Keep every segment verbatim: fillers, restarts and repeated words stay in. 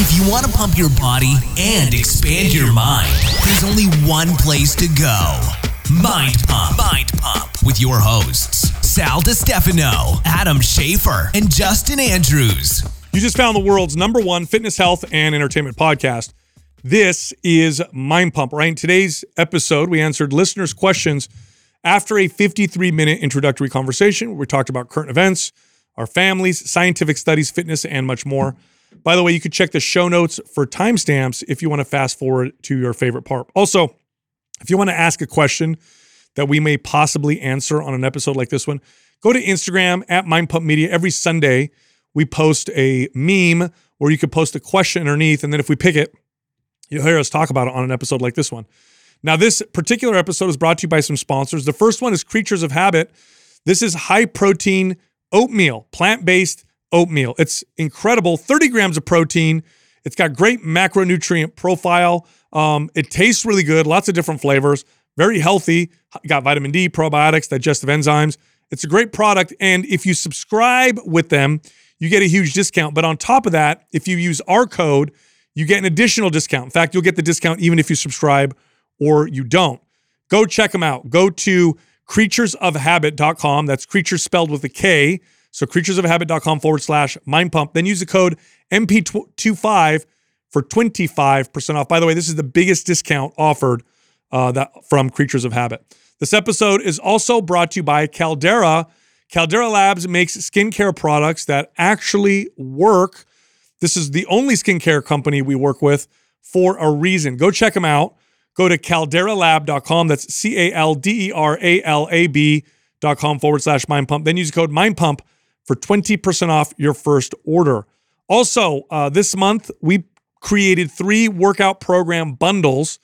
If you want to pump your body and expand your mind, there's only one place to go. Mind Pump. Mind Pump. With your hosts, Sal DiStefano, Adam Schaefer, and Justin Andrews. You just found the world's number one fitness, health, and entertainment podcast. This is Mind Pump. Right? In today's episode, we answered listeners' questions after a fifty-three minute introductory conversation where we talked about current events, our families, scientific studies, fitness, and much more. By the way, you could check the show notes for timestamps if you want to fast forward to your favorite part. Also, if you want to ask a question that we may possibly answer on an episode like this one, go to Instagram at Mind Pump Media. Every Sunday, we post a meme where you could post a question underneath, and then if we pick it, you'll hear us talk about it on an episode like this one. Now, this particular episode is brought to you by some sponsors. The first one is Creatures of Habit. This is high-protein oatmeal, plant-based oatmeal. It's incredible, thirty grams of protein. It's got great macronutrient profile. Um, it tastes really good, lots of different flavors, very healthy, got vitamin D, probiotics, digestive enzymes. It's a great product, and if you subscribe with them, you get a huge discount. But on top of that, if you use our code, you get an additional discount. In fact, you'll get the discount even if you subscribe or you don't. Go check them out. Go to creatures of habit dot com. That's creatures spelled with a K. So creatures of habit dot com forward slash mind pump. Then use the code M P twenty-five for twenty-five percent off. By the way, this is the biggest discount offered uh, that from Creatures of Habit. This episode is also brought to you by Caldera. Caldera Labs makes skincare products that actually work. This is the only skincare company we work with for a reason. Go check them out. Go to caldera lab dot com. That's C A L D E R A L A B dot com forward slash mind pump. Then use code mind pump for twenty percent off your first order. Also, uh, this month, we created three workout program bundles,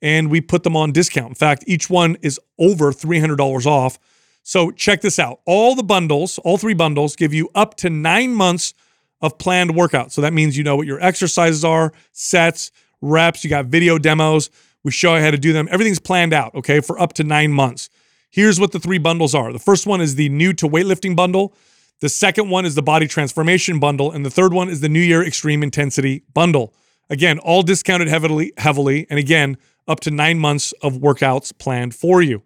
and we put them on discount. In fact, each one is over three hundred dollars off. So check this out. All the bundles, all three bundles, give you up to nine months of planned workouts. So that means you know what your exercises are, sets, reps. You got video demos. We show you how to do them. Everything's planned out, okay, for up to nine months. Here's what the three bundles are. The first one is the new to weightlifting bundle. The second one is the body transformation bundle. And the third one is the New Year Extreme Intensity bundle. Again, all discounted heavily, heavily, and again, up to nine months of workouts planned for you.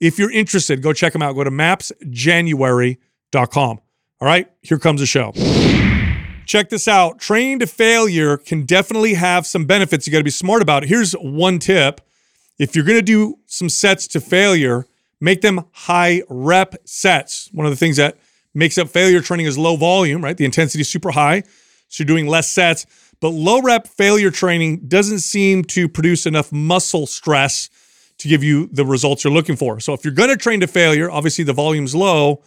If you're interested, go check them out. Go to maps january dot com. All right, here comes the show. Check this out. Training to failure can definitely have some benefits. You got to be smart about it. Here's one tip. If you're going to do some sets to failure, make them high rep sets. One of the things that makes up failure training is low volume, right? The intensity is super high, so you're doing less sets. But low rep failure training doesn't seem to produce enough muscle stress to give you the results you're looking for. So if you're going to train to failure, obviously the volume's low,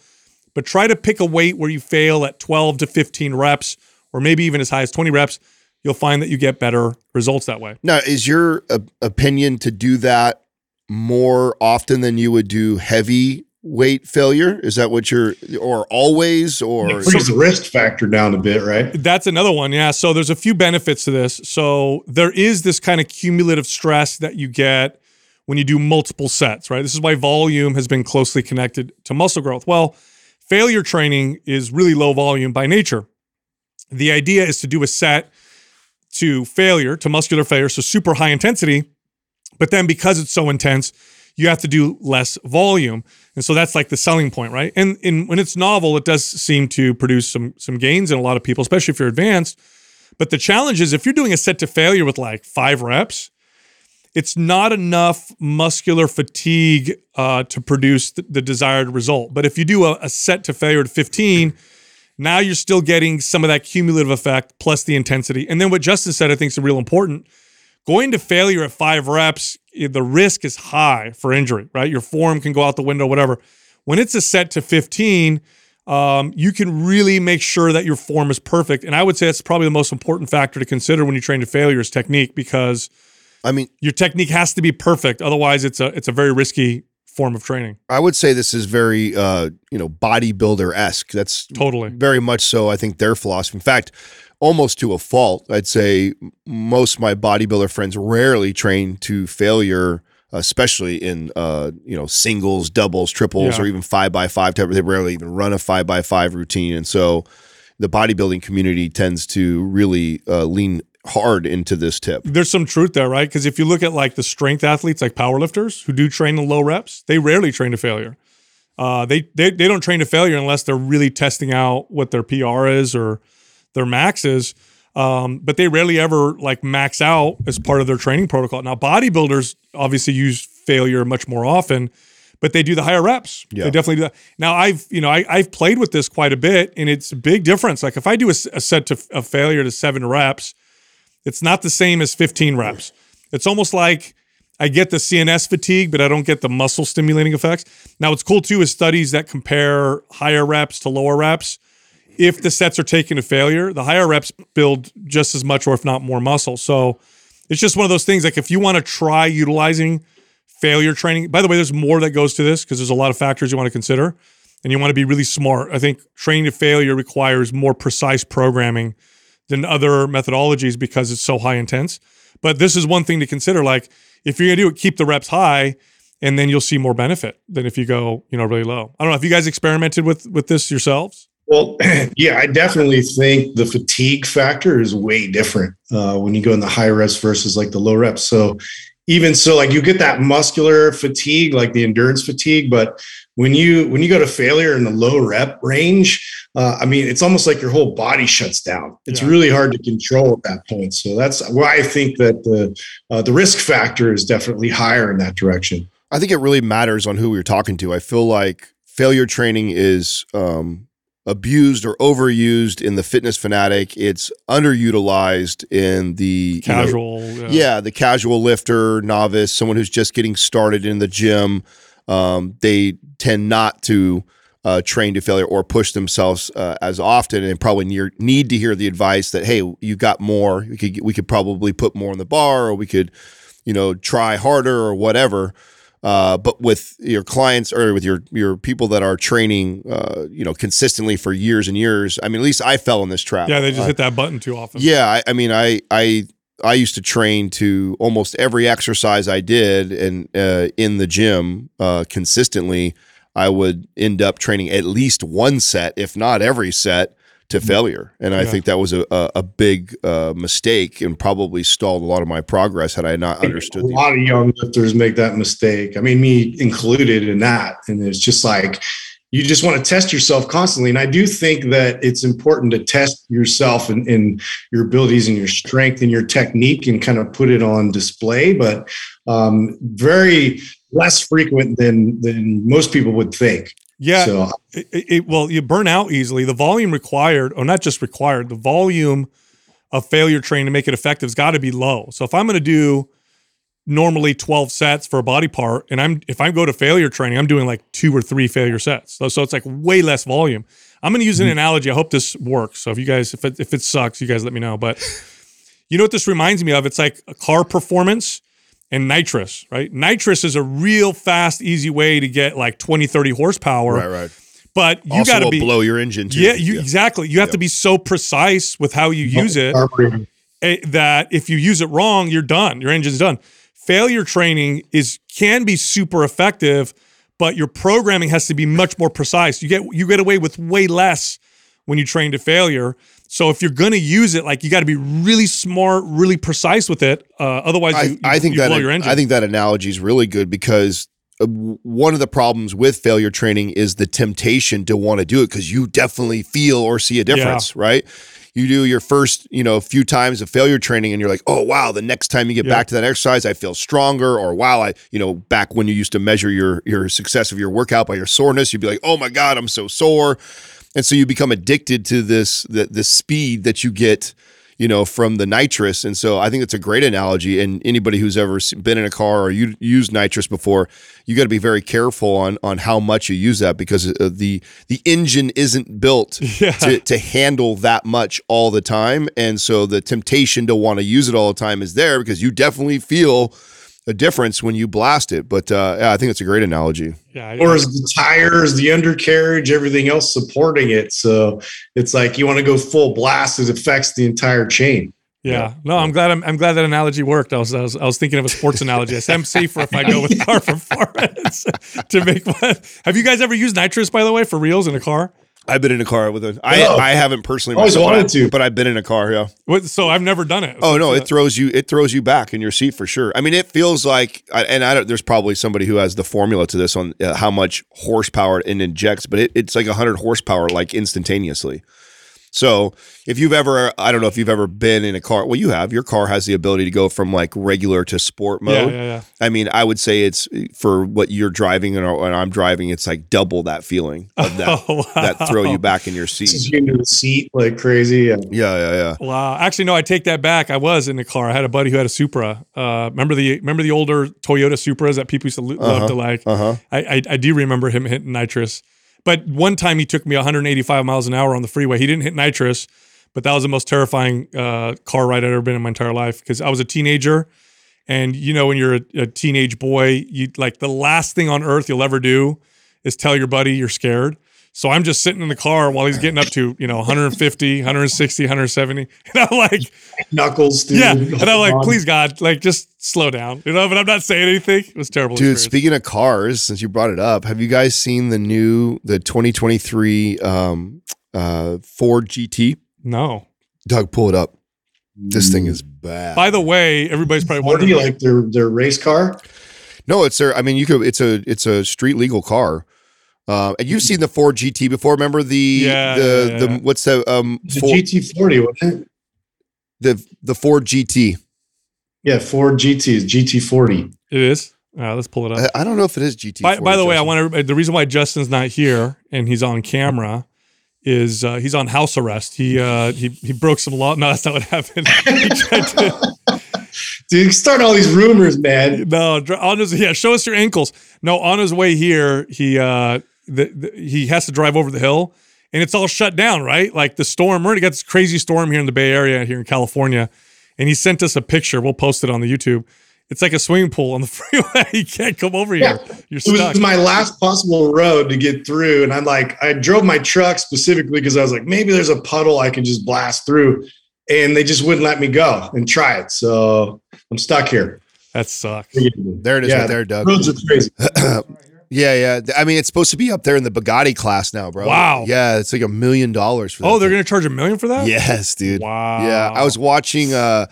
but try to pick a weight where you fail at twelve to fifteen reps, or maybe even as high as twenty reps. You'll find that you get better results that way. Now, is your uh, opinion to do that more often than you would do heavy weight failure? Is that what you're, or always, or it brings the risk factor down a bit, right? That's another one. Yeah. So there's a few benefits to this. So there is this kind of cumulative stress that you get when you do multiple sets, right? This is why volume has been closely connected to muscle growth. Well, failure training is really low volume by nature. The idea is to do a set to failure, to muscular failure, so super high intensity. But then because it's so intense, you have to do less volume. And so that's like the selling point, right? And in, when it's novel, it does seem to produce some, some gains in a lot of people, especially if you're advanced. But the challenge is if you're doing a set to failure with like five reps, it's not enough muscular fatigue uh, to produce the, the desired result. But if you do a, a set to failure to fifteen, now you're still getting some of that cumulative effect plus the intensity. And then what Justin said, I think is real important. Going to failure at five reps, the risk is high for injury, right? Your form can go out the window, whatever. When it's a set to fifteen, um, you can really make sure that your form is perfect. And I would say that's probably the most important factor to consider when you train to failure is technique, because I mean, your technique has to be perfect. Otherwise, it's a it's a very risky form of training. I would say this is very, uh, you know, bodybuilder-esque. That's totally very much so, I think, their philosophy. In fact, almost to a fault, I'd say most of my bodybuilder friends rarely train to failure, especially in uh, you know singles, doubles, triples, yeah. or even five by five. They rarely even run a five by five routine, and so the bodybuilding community tends to really uh, lean hard into this tip. There's some truth there, right? Because if you look at like the strength athletes, like powerlifters who do train the low reps, they rarely train to failure. Uh, they, they they don't train to failure unless they're really testing out what their P R is or their max is. Um, but they rarely ever like max out as part of their training protocol. Now, bodybuilders obviously use failure much more often, but they do the higher reps. Yeah. They definitely do that. Now, I've you know I, I've played with this quite a bit, and it's a big difference. Like if I do a, a set to, of failure to seven reps, it's not the same as fifteen reps. It's almost like I get the C N S fatigue, but I don't get the muscle stimulating effects. Now, what's cool too is studies that compare higher reps to lower reps. If the sets are taken to failure, the higher reps build just as much or if not more muscle. So it's just one of those things, like if you want to try utilizing failure training, by the way, there's more that goes to this because there's a lot of factors you want to consider and you want to be really smart. I think training to failure requires more precise programming than other methodologies because it's so high intense. But this is one thing to consider. Like if you're going to do it, keep the reps high and then you'll see more benefit than if you go, you know, really low. I don't know. Have you guys experimented with, with this yourselves? Well, yeah, I definitely think the fatigue factor is way different uh, when you go in the high reps versus like the low reps. So even so, like you get that muscular fatigue, like the endurance fatigue, but when you when you go to failure in the low rep range, uh, I mean, it's almost like your whole body shuts down. It's yeah. really hard to control at that point. So that's why I think that the uh, the risk factor is definitely higher in that direction. I think it really matters on who you're talking to. I feel like failure training is um, abused or overused in the fitness fanatic. It's underutilized in the casual. You know, yeah. yeah, the casual lifter, novice, someone who's just getting started in the gym. Um, they tend not to uh, train to failure or push themselves uh, as often, and probably near, need to hear the advice that, hey, you got more. We could we could probably put more on the bar, or we could, you know, try harder or whatever. Uh, but with your clients or with your your people that are training, uh, you know, consistently for years and years. I mean, at least I fell in this trap. Yeah, they just uh, hit that button too often. Yeah, I, I mean, I I. I used to train to almost every exercise I did and uh, in the gym uh, consistently, I would end up training at least one set, if not every set, to failure. And I yeah. think that was a, a big uh, mistake and probably stalled a lot of my progress had I not understood. A lot of young lifters make that mistake. I mean, me included in that. And it's just like, you just want to test yourself constantly. And I do think that it's important to test yourself and, and your abilities and your strength and your technique and kind of put it on display, but um, very less frequent than, than most people would think. Yeah. So, it, it, well, you burn out easily. The volume required, or not just required, the volume of failure training to make it effective has got to be low. So if I'm going to do normally twelve sets for a body part, and I'm if I go to failure training, I'm doing like two or three failure sets. So, so it's like way less volume. I'm going to use an analogy. I hope this works. So if you guys, if it, if it sucks, you guys let me know. But you know what this reminds me of? It's like a car performance and nitrous, right? Nitrous is a real fast, easy way to get like twenty, thirty horsepower. Right, right. But you got to be- blow your engine too. Yeah, you, yeah. exactly. You have yeah. to be so precise with how you use it that if you use it wrong, you're done. Your engine's done. Failure training is can be super effective, but your programming has to be much more precise. You get you get away with way less when you train to failure. So if you're going to use it, like you got to be really smart, really precise with it. Uh, otherwise, you, I, you, I think you that blow your engine. I think that analogy is really good because one of the problems with failure training is the temptation to want to do it because you definitely feel or see a difference, yeah. right? You do your first, you know, few times of failure training and you're like, oh, wow, the next time you get yeah. back to that exercise, I feel stronger. Or wow, I, you know, back when you used to measure your, your success of your workout by your soreness, you'd be like, oh my God, I'm so sore. And so you become addicted to this, the, the speed that you get, you know, from the nitrous. And so I think it's a great analogy. And anybody who's ever been in a car or you used nitrous before, you got to be very careful on, on how much you use that because the, the engine isn't built yeah. to, to handle that much all the time. And so the temptation to want to use it all the time is there because you definitely feel a difference when you blast it. But uh, yeah, I think it's a great analogy. Yeah, I, or is the tires, the undercarriage, everything else supporting it. So it's like you want to go full blast. It affects the entire chain. Yeah. yeah. No, I'm glad. I'm, I'm glad that analogy worked. I was, I was, I was thinking of a sports analogy. I'm safer if I go with car performance to make one. Have you guys ever used nitrous, by the way, for reals in a car? I've been in a car with it. I oh. I haven't personally. I always wanted to, but I've been in a car. Yeah. What, so I've never done it. Oh no, it throws you. It throws you back in your seat for sure. I mean, it feels like, and I don't. There's probably somebody who has the formula to this on uh, how much horsepower it injects, but it, it's like one hundred horsepower, like instantaneously. So if you've ever, I don't know if you've ever been in a car. Well, you have. Your car has the ability to go from like regular to sport mode. Yeah, yeah, yeah. I mean, I would say it's for what you're driving and, and I'm driving. It's like double that feeling of that oh, wow. that throw you back in your seat. Just you into the seat like crazy. And- yeah, yeah, yeah. Wow. Actually, no, I take that back. I was in the car. I had a buddy who had a Supra. Uh, remember the remember the older Toyota Supras that people used to lo- uh-huh, love to like. Uh-huh. I, I I do remember him hitting nitrous. But one time he took me one hundred eighty-five miles an hour on the freeway. He didn't hit nitrous, but that was the most terrifying uh, car ride I'd ever been in my entire life because I was a teenager. And, you know, when you're a, a teenage boy, you like the last thing on earth you'll ever do is tell your buddy you're scared. So I'm just sitting in the car while he's getting up to, you know, one fifty, one sixty, one seventy. And I'm like, knuckles, dude. Yeah. And I'm like, please, God, like, just slow down. You know, but I'm not saying anything. It was terrible. Dude, experience. Speaking of cars, since you brought it up, have you guys seen the new, the twenty twenty-three um, uh, Ford G T? No. Doug, pull it up. This thing is bad. By the way, everybody's probably wondering. What do you like, their, their race car? No, it's their, I mean, you could, it's a, it's a street legal car. Uh, and you've seen the Ford G T before. Remember the yeah, the, yeah, yeah. the what's the um the Ford, G T forty, wasn't it? The the Ford G T. Yeah, Ford G T is G T forty. It is. Uh, let's pull it up. I, I don't know if it is G T forty. By, by the Justin. way, I want everybody, the reason why Justin's not here and he's on camera is uh, he's on house arrest. He uh, he he broke some law. No, that's not what happened. He tried to, dude, start all these rumors, man. No, on his, yeah, show us your ankles. No, on his way here, he. Uh, The, the, he has to drive over the hill and it's all shut down, right? Like the storm, we already got this crazy storm here in the Bay Area, here in California. And he sent us a picture. We'll post it on the YouTube. It's like a swimming pool on the freeway. You can't come over here. Yeah. You're stuck. It was my last possible road to get through. And I'm like, I drove my truck specifically because I was like, maybe there's a puddle I can just blast through. And they just wouldn't let me go and try it. So I'm stuck here. That sucks. There it is, yeah, right there, Doug. Roads are crazy. Yeah, yeah. I mean, it's supposed to be up there in the Bugatti class now, bro. Wow. Yeah, it's like a million dollars for that. Oh, they're going to charge a million for that? Yes, dude. Wow. Yeah, I was watching, uh,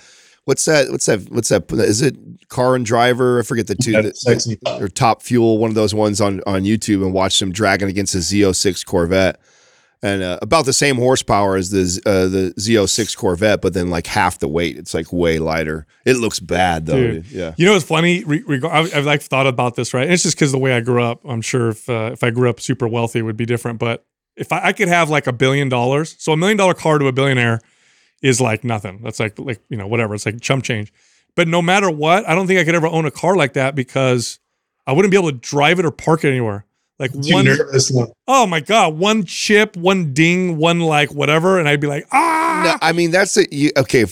what's that? What's that? What's that? Is it Car and Driver? I forget the two. Yeah, that, that, or Top Fuel, one of those ones on, on YouTube, and watched them dragging against a Z oh six Corvette. And uh, about the same horsepower as the uh, the Z oh six Corvette, but then like half the weight. It's like way lighter. It looks bad though. Dude. Yeah. You know what's funny? Re- reg- I've, I've like thought about this, right? And it's just because the way I grew up. I'm sure if uh, if I grew up super wealthy, it would be different. But if I, I could have like a billion dollars, so a million dollar car to a billionaire is like nothing. That's like like you know whatever. It's like chump change. But no matter what, I don't think I could ever own a car like that because I wouldn't be able to drive it or park it anywhere. Like one, oh my God, one chip, one ding, one like whatever. And I'd be like, ah. No, I mean, that's a, you, okay.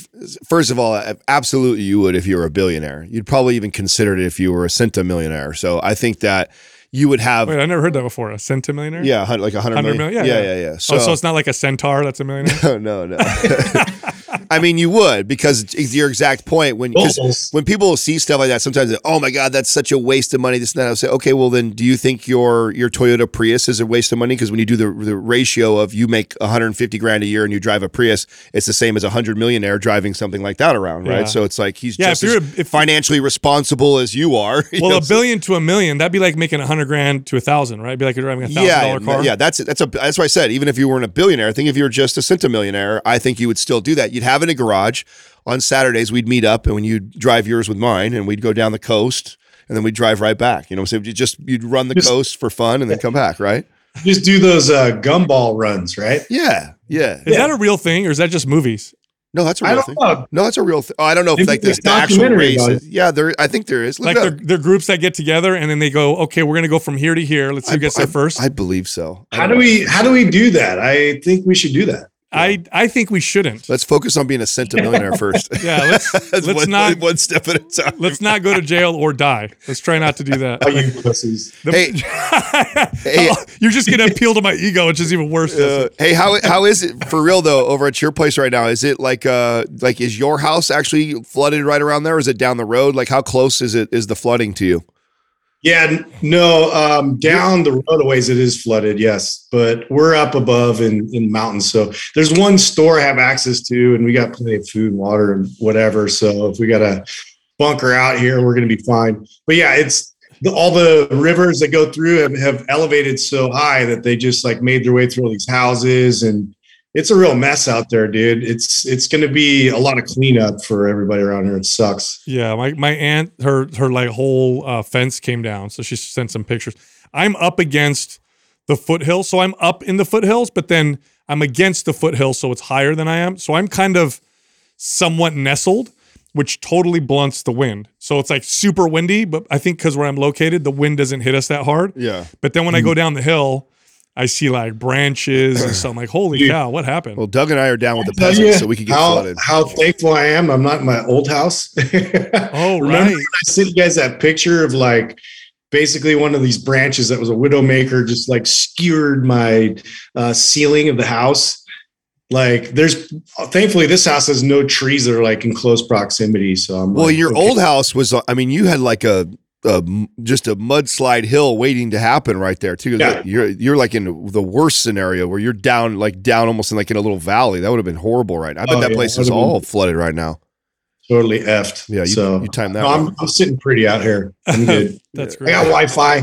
First of all, absolutely you would if you were a billionaire. You'd probably even consider it if you were a centimillionaire. So I think that you would have. Wait, I never heard that before. A centimillionaire? Yeah, like a hundred million. million. Yeah, yeah, yeah. yeah, yeah. So, oh, so it's not like a centaur that's a millionaire? No, no, no. I mean, you would because it's your exact point. When when people see stuff like that, sometimes, oh my God, that's such a waste of money. This and that. I'll say, okay, well then, do you think your your Toyota Prius is a waste of money? Because when you do the the ratio of you make one hundred fifty grand a year and you drive a Prius, it's the same as a hundred millionaire driving something like that around, right? Yeah. So it's like he's yeah, just if as a, if, financially responsible as you are. You well, know, a billion so. to a million, that'd be like making a hundred grand to a thousand, right? It'd be like you're driving a thousand yeah, dollar car. Yeah, that's that's a that's why I said even if you weren't a billionaire, I think if you were just a centimillionaire, I think you would still do that. You'd have in a garage on Saturdays. We'd meet up, and when you drive yours with mine, and we'd go down the coast, and then we'd drive right back. You know, so you just you'd run the just, coast for fun, and then come back, right? Just do those uh, Gumball runs, right? Yeah, yeah. Is yeah. that a real thing, or is that just movies? No, that's a real thing. Know. No, that's a real thing. Oh, I don't know if like this, the actual race. Is, yeah, there. I think there is. Look like they're, they're groups that get together and then they go, okay, we're going to go from here to here. Let's see who gets there first. I believe so. I how do know. we? How do we do that? I think we should do that. Yeah. I, I think we shouldn't. Let's focus on being a centimillionaire first. Yeah, let's, let's one, not one step at a time. Let's not go to jail or die. Let's try not to do that. Oh, you pussies! The, hey, hey, you're just gonna appeal to my ego, which is even worse. Uh, hey, how how is it for real though? Over at your place right now, is it like uh like is your house actually flooded right around there? Or is it down the road? Like how close is it? Is the flooding to you? Yeah, no, um, down the roadways it is flooded, yes. But we're up above in, in mountains. So there's one store I have access to, and we got plenty of food and water and whatever. So if we got a bunker out here, we're going to be fine. But yeah, it's the, all the rivers that go through have, have elevated so high that they just like made their way through all these houses. And it's a real mess out there, dude. It's it's going to be a lot of cleanup for everybody around here. It sucks. Yeah, my my aunt, her her like whole uh, fence came down, so she sent some pictures. I'm up against the foothill, so I'm up in the foothills, but then I'm against the foothill, so it's higher than I am. So I'm kind of somewhat nestled, which totally blunts the wind. So it's like super windy, but I think because where I'm located, the wind doesn't hit us that hard. Yeah. But then when mm. I go down the hill, I see like branches and so I'm like, holy Dude. cow, what happened? Well, Doug and I are down with the peasants, so we could get how, flooded. How thankful I am I'm not in my old house. Oh, right. I sent you guys that picture of like basically one of these branches that was a widowmaker just like skewered my uh, ceiling of the house. Like there's, thankfully this house has no trees that are like in close proximity. So I'm well, like, your okay. old house was, I mean, you had like a, a, just a mudslide hill waiting to happen right there too. Yeah. You're, you're like in the worst scenario where you're down, like down almost in like in a little valley. That would have been horrible. Right. I bet oh, that yeah. place is all flooded right now. Totally effed. Yeah. You, so you timed that. No, I'm, I'm sitting pretty out here. I'm good. That's great. I got Wi-Fi.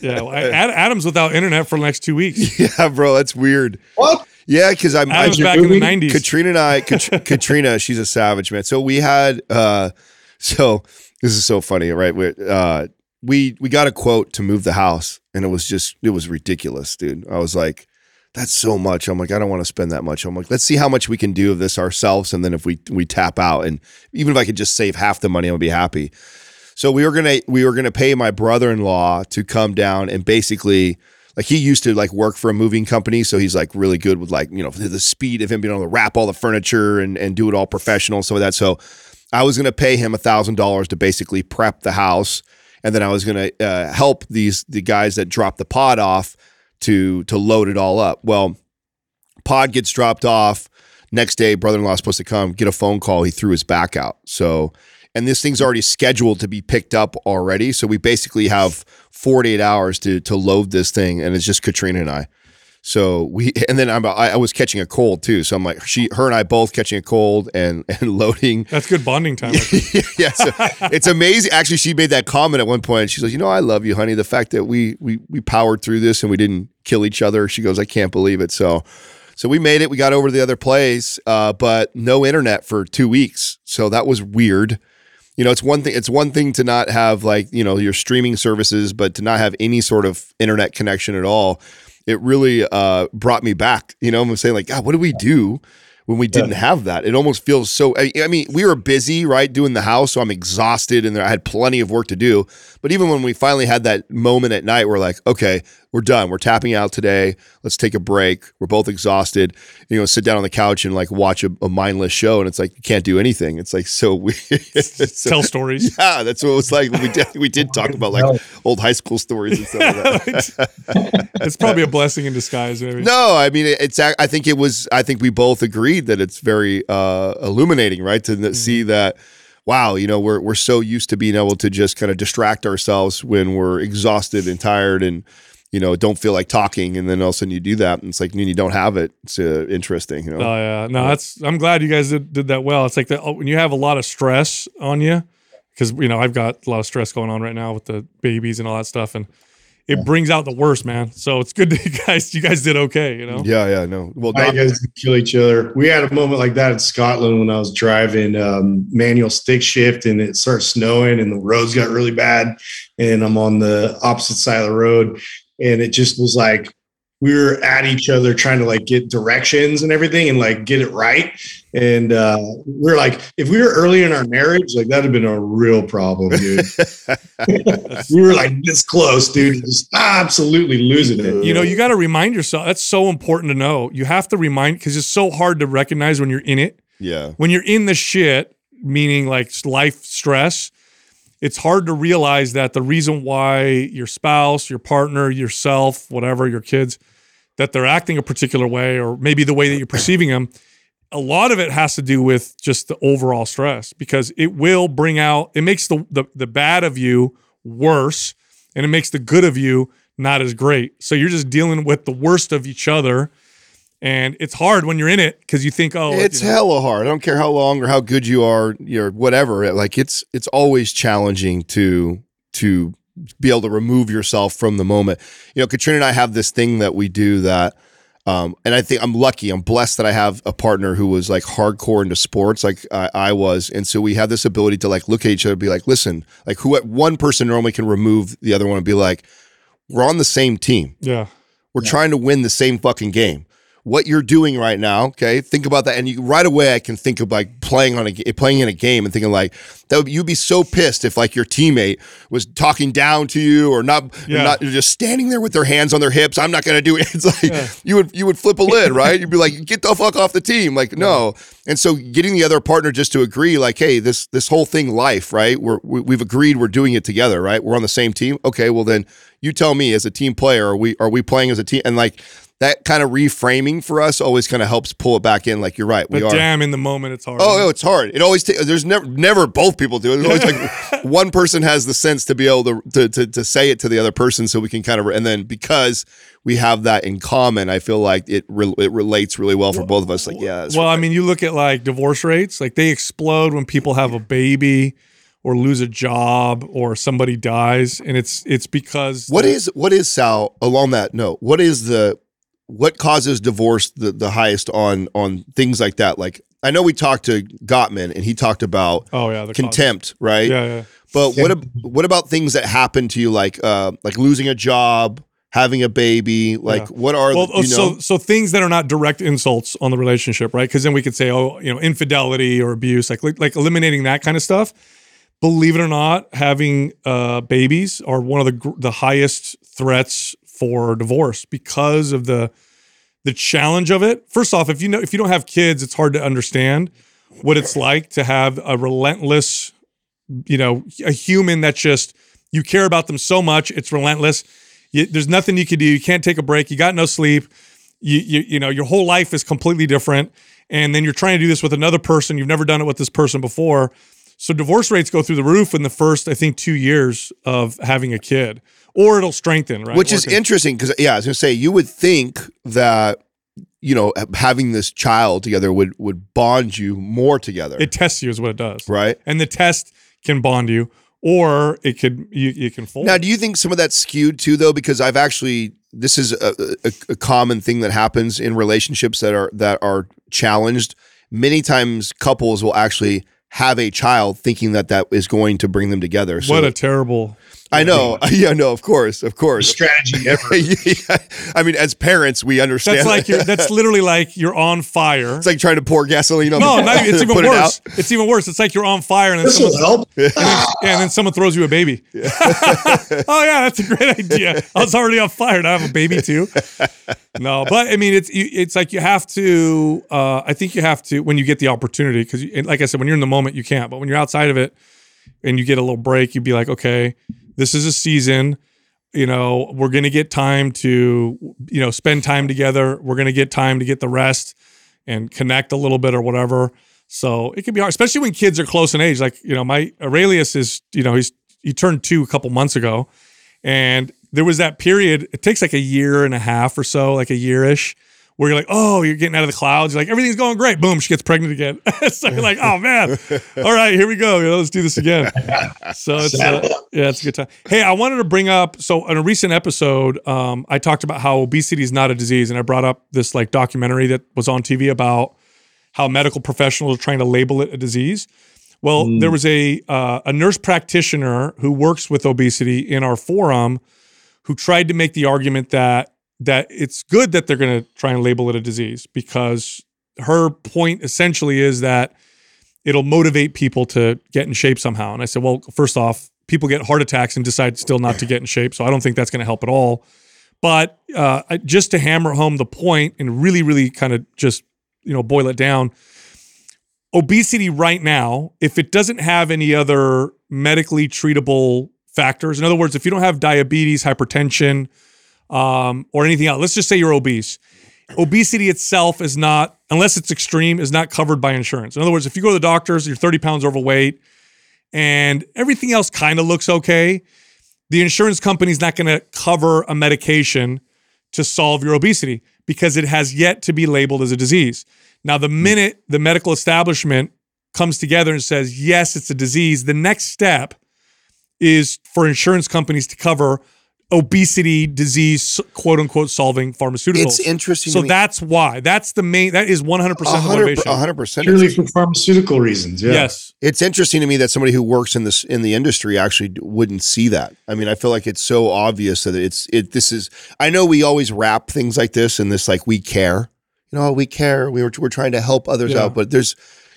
Yeah. Well, I, Adam's without internet for the next two weeks. Yeah, bro. That's weird. What? Yeah, because I'm I was I, back in the nineties. Katrina and I, Kat- Katrina, she's a savage, man. So we had, uh, so this is so funny, right? We uh, we we got a quote to move the house, and it was just it was ridiculous, dude. I was like, that's so much. I'm like, I don't want to spend that much. I'm like, let's see how much we can do of this ourselves, and then if we we tap out, and even if I could just save half the money, I'll be happy. So we were gonna we were gonna pay my brother-in-law to come down and basically. Like he used to like work for a moving company. So he's like really good with like, you know, the speed of him being able to wrap all the furniture and, and do it all professional. So that, so I was going to pay him a thousand dollars to basically prep the house. And then I was going to uh, help these, the guys that dropped the pod off to, to load it all up. Well, pod gets dropped off next day. Brother-in-law is supposed to come get a phone call. He threw his back out. So, and this thing's already scheduled to be picked up already. So we basically have forty-eight hours to to load this thing. And it's just Katrina and I. So we, and then I'm, I, I was catching a cold too. So I'm like, she, her and I both catching a cold and, and loading. That's good bonding time. Yeah. So it's amazing. Actually, she made that comment at one point. She's like, you know, I love you, honey. The fact that we, we, we powered through this and we didn't kill each other. She goes, I can't believe it. So, so we made it, we got over to the other place, uh, but no internet for two weeks. So that was weird. You know, it's one thing, it's one thing to not have like, you know, your streaming services, but to not have any sort of internet connection at all, it really uh, brought me back. You know, I'm saying like, God, what did we do when we didn't yeah. have that? It almost feels so, I, I mean, we were busy, right, doing the house, so I'm exhausted and I had plenty of work to do. But even when we finally had that moment at night, we're like, okay, we're done. We're tapping out today. Let's take a break. We're both exhausted. You know, sit down on the couch and like watch a, a mindless show, and it's like, you can't do anything. It's like so weird. So, tell stories. Yeah, that's what it was like. We did, we did talk about like old high school stories and stuff like that. It's probably a blessing in disguise, maybe. No, I mean, it's, I think it was, I think we both agreed that it's very uh, illuminating, right? To mm-hmm. see that, wow, you know, we're we're so used to being able to just kind of distract ourselves when we're exhausted and tired and, you know, don't feel like talking, and then all of a sudden you do that, and it's like, you don't have it. It's uh, interesting, you know? Oh, yeah. No, that's, I'm glad you guys did, did that well. It's like that, when you have a lot of stress on you, because, you know, I've got a lot of stress going on right now with the babies and all that stuff, and it yeah. brings out the worst, man. So it's good that you guys, you guys did okay, you know? Yeah, yeah, no. Well, I guys kill each other. We had a moment like that in Scotland when I was driving um, manual stick shift, and it started snowing, and the roads got really bad, and I'm on the opposite side of the road. And it just was like, we were at each other trying to like get directions and everything and like get it right. And uh, we were like, if we were early in our marriage, like that'd have been a real problem, dude. We were like this close, dude, just absolutely losing it. You know, you got to remind yourself. That's so important to know. You have to remind, because it's so hard to recognize when you're in it. Yeah. When you're in the shit, meaning like life stress, it's hard to realize that the reason why your spouse, your partner, yourself, whatever, your kids, that they're acting a particular way, or maybe the way that you're perceiving them, a lot of it has to do with just the overall stress, because it will bring out, it makes the the, the bad of you worse, and it makes the good of you not as great. So you're just dealing with the worst of each other. And it's hard when you're in it because you think, oh, it's you know. hella hard. I don't care how long or how good you are, you're whatever. Like it's it's always challenging to to be able to remove yourself from the moment. You know, Katrina and I have this thing that we do that. Um, and I think I'm lucky, I'm blessed that I have a partner who was like hardcore into sports like uh, I was. And so we have this ability to like look at each other and be like, listen, like who one person normally can remove the other one and be like, we're on the same team. Yeah. We're yeah. trying to win the same fucking game. What you're doing right now, okay, think about that. And you right away I can think of like playing on a playing in a game and thinking like that would, you'd be so pissed if like your teammate was talking down to you or not yeah. or not just standing there with their hands on their hips. I'm not gonna do it. It's like yeah. you would you would flip a lid, right? You'd be like, get the fuck off the team. Like, yeah. no. And so getting the other partner just to agree, like, hey, this this whole thing life, right? We're we, we've agreed we're doing it together, right? We're on the same team. Okay, well then you tell me as a team player, are we are we playing as a team? And like that kind of reframing for us always kind of helps pull it back in. Like you're right, we but are. But damn, in the moment it's hard. Oh, no, it's hard. It always takes. There's never, never both people do it. There's always like one person has the sense to be able to, to to to say it to the other person, so we can kind of. And then because we have that in common, I feel like it re- it relates really well for well, both of us. Like yeah. That's well, right. I mean, you look at like divorce rates. Like they explode when people have a baby or lose a job or somebody dies, and it's it's because what is what is Sal along that note? What is the What causes divorce the, the highest on on things like that? Like, I know we talked to Gottman, and he talked about oh, yeah, contempt, causes. Right? Yeah, yeah. But yeah. what ab- what about things that happen to you, like uh, like losing a job, having a baby? Like, yeah. what are well, you know? so so things that are not direct insults on the relationship, right? Because then we could say, oh, you know, infidelity or abuse, like like, like eliminating that kind of stuff. Believe it or not, having uh, babies are one of the gr- the highest threats for divorce because of the the challenge of it. First off, if you know if you don't have kids, it's hard to understand what it's like to have a relentless, you know, a human that just you care about them so much, it's relentless. You, there's nothing you can do. You can't take a break. You got no sleep. You, you you know your whole life is completely different, and then you're trying to do this with another person. You've never done it with this person before. So divorce rates go through the roof in the first, I think, two years of having a kid, or it'll strengthen, right? Which or is can- interesting because, yeah, I was going to say, you would think that, you know, having this child together would would bond you more together. It tests you is what it does. Right. And the test can bond you, or it could, you, you can fold. Now, do you think some of that's skewed too, though? Because I've actually, this is a, a, a common thing that happens in relationships that are that are challenged. Many times couples will actually have a child thinking that that is going to bring them together. So, what a terrible... I know. Yeah, no, of course, of course. Strategy ever. yeah. I mean, as parents, we understand. That's like you're, that's literally like you're on fire. It's like trying to pour gasoline on no, the No, it's even worse. It it's even worse. It's like you're on fire. And then this will help. And then, and then someone throws you a baby. Yeah. oh, yeah, that's a great idea. I was already on fire. And I have a baby too. No, but I mean, it's it's like you have to, uh, I think you have to, when you get the opportunity, because like I said, when you're in the moment, you can't. But when you're outside of it and you get a little break, you'd be like, okay, this is a season, you know, we're going to get time to, you know, spend time together. We're going to get time to get the rest and connect a little bit or whatever. So it can be hard, especially when kids are close in age. Like, you know, my Aurelius is, you know, he's he turned two a couple months ago, and there was that period, it takes like a year and a half or so, like a year-ish, where you're like, oh, you're getting out of the clouds. You're like, everything's going great. Boom, she gets pregnant again. So you're like, oh, man. All right, here we go. You know, let's do this again. So it's uh, yeah, it's a good time. Hey, I wanted to bring up, so in a recent episode, um, I talked about how obesity is not a disease, and I brought up this like documentary that was on T V about how medical professionals are trying to label it a disease. Well, mm. there was a uh, a nurse practitioner who works with obesity in our forum who tried to make the argument that that it's good that they're going to try and label it a disease, because her point essentially is that it'll motivate people to get in shape somehow. And I said, well, first off, people get heart attacks and decide still not to get in shape, so I don't think that's going to help at all. But uh, just to hammer home the point and really, really kind of just, you know, boil it down, obesity right now, if it doesn't have any other medically treatable factors, in other words, if you don't have diabetes, hypertension, Um, or anything else. Let's just say you're obese. Obesity itself is not, unless it's extreme, is not covered by insurance. In other words, if you go to the doctors, you're thirty pounds overweight, and everything else kind of looks okay, the insurance company's not going to cover a medication to solve your obesity because it has yet to be labeled as a disease. Now, the minute the medical establishment comes together and says, yes, it's a disease, the next step is for insurance companies to cover obesity disease, quote unquote, solving pharmaceuticals. It's interesting. So that's why. That's the main, that is one hundred percent the motivation. one hundred percent. Purely for pharmaceutical reasons. Yeah. Yes. It's interesting to me that somebody who works in this, in the industry actually wouldn't see that. I mean, I feel like it's so obvious that it's, it, this is, I know we always wrap things like this in this, like, we care, you know, we care. We were, we're trying to help others yeah. out, but there's,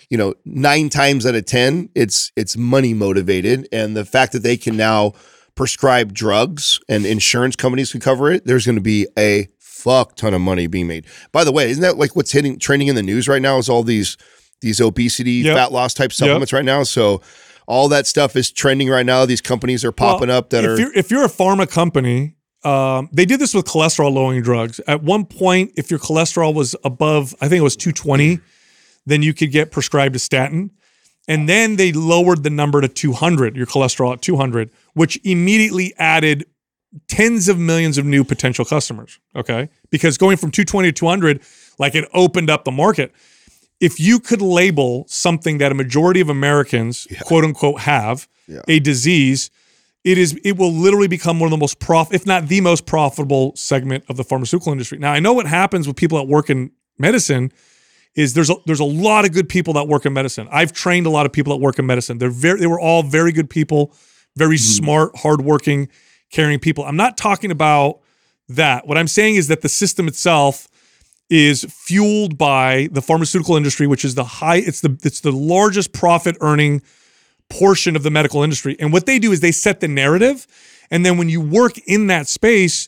you know, nine times out of ten, it's, it's money motivated. And the fact that they can now prescribe drugs and insurance companies can cover it, there's going to be a fuck ton of money being made. By the way, isn't that like what's hitting trending in the news right now is all these these obesity, yep. fat loss type supplements yep. right now. So all that stuff is trending right now. These companies are popping well, up that if are- you're, If you're a pharma company, um, they did this with cholesterol lowering drugs. At one point, if your cholesterol was above, I think it was two twenty, then you could get prescribed a statin. And then they lowered the number to two hundred, your cholesterol at two hundred, which immediately added tens of millions of new potential customers, okay? Because going from two twenty to two hundred, like, it opened up the market. If you could label something that a majority of Americans, yeah. quote unquote, have, yeah. a disease, it is it will literally become one of the most, prof- if not the most profitable segment of the pharmaceutical industry. Now, I know what happens with people that work in medicine is there's a, there's a lot of good people that work in medicine. I've trained a lot of people that work in medicine. They're very, they were all very good people, very mm. smart, hardworking, caring people. I'm not talking about that. What I'm saying is that the system itself is fueled by the pharmaceutical industry, which is the high, it's the it's the largest profit earning portion of the medical industry. And what they do is they set the narrative. And then when you work in that space,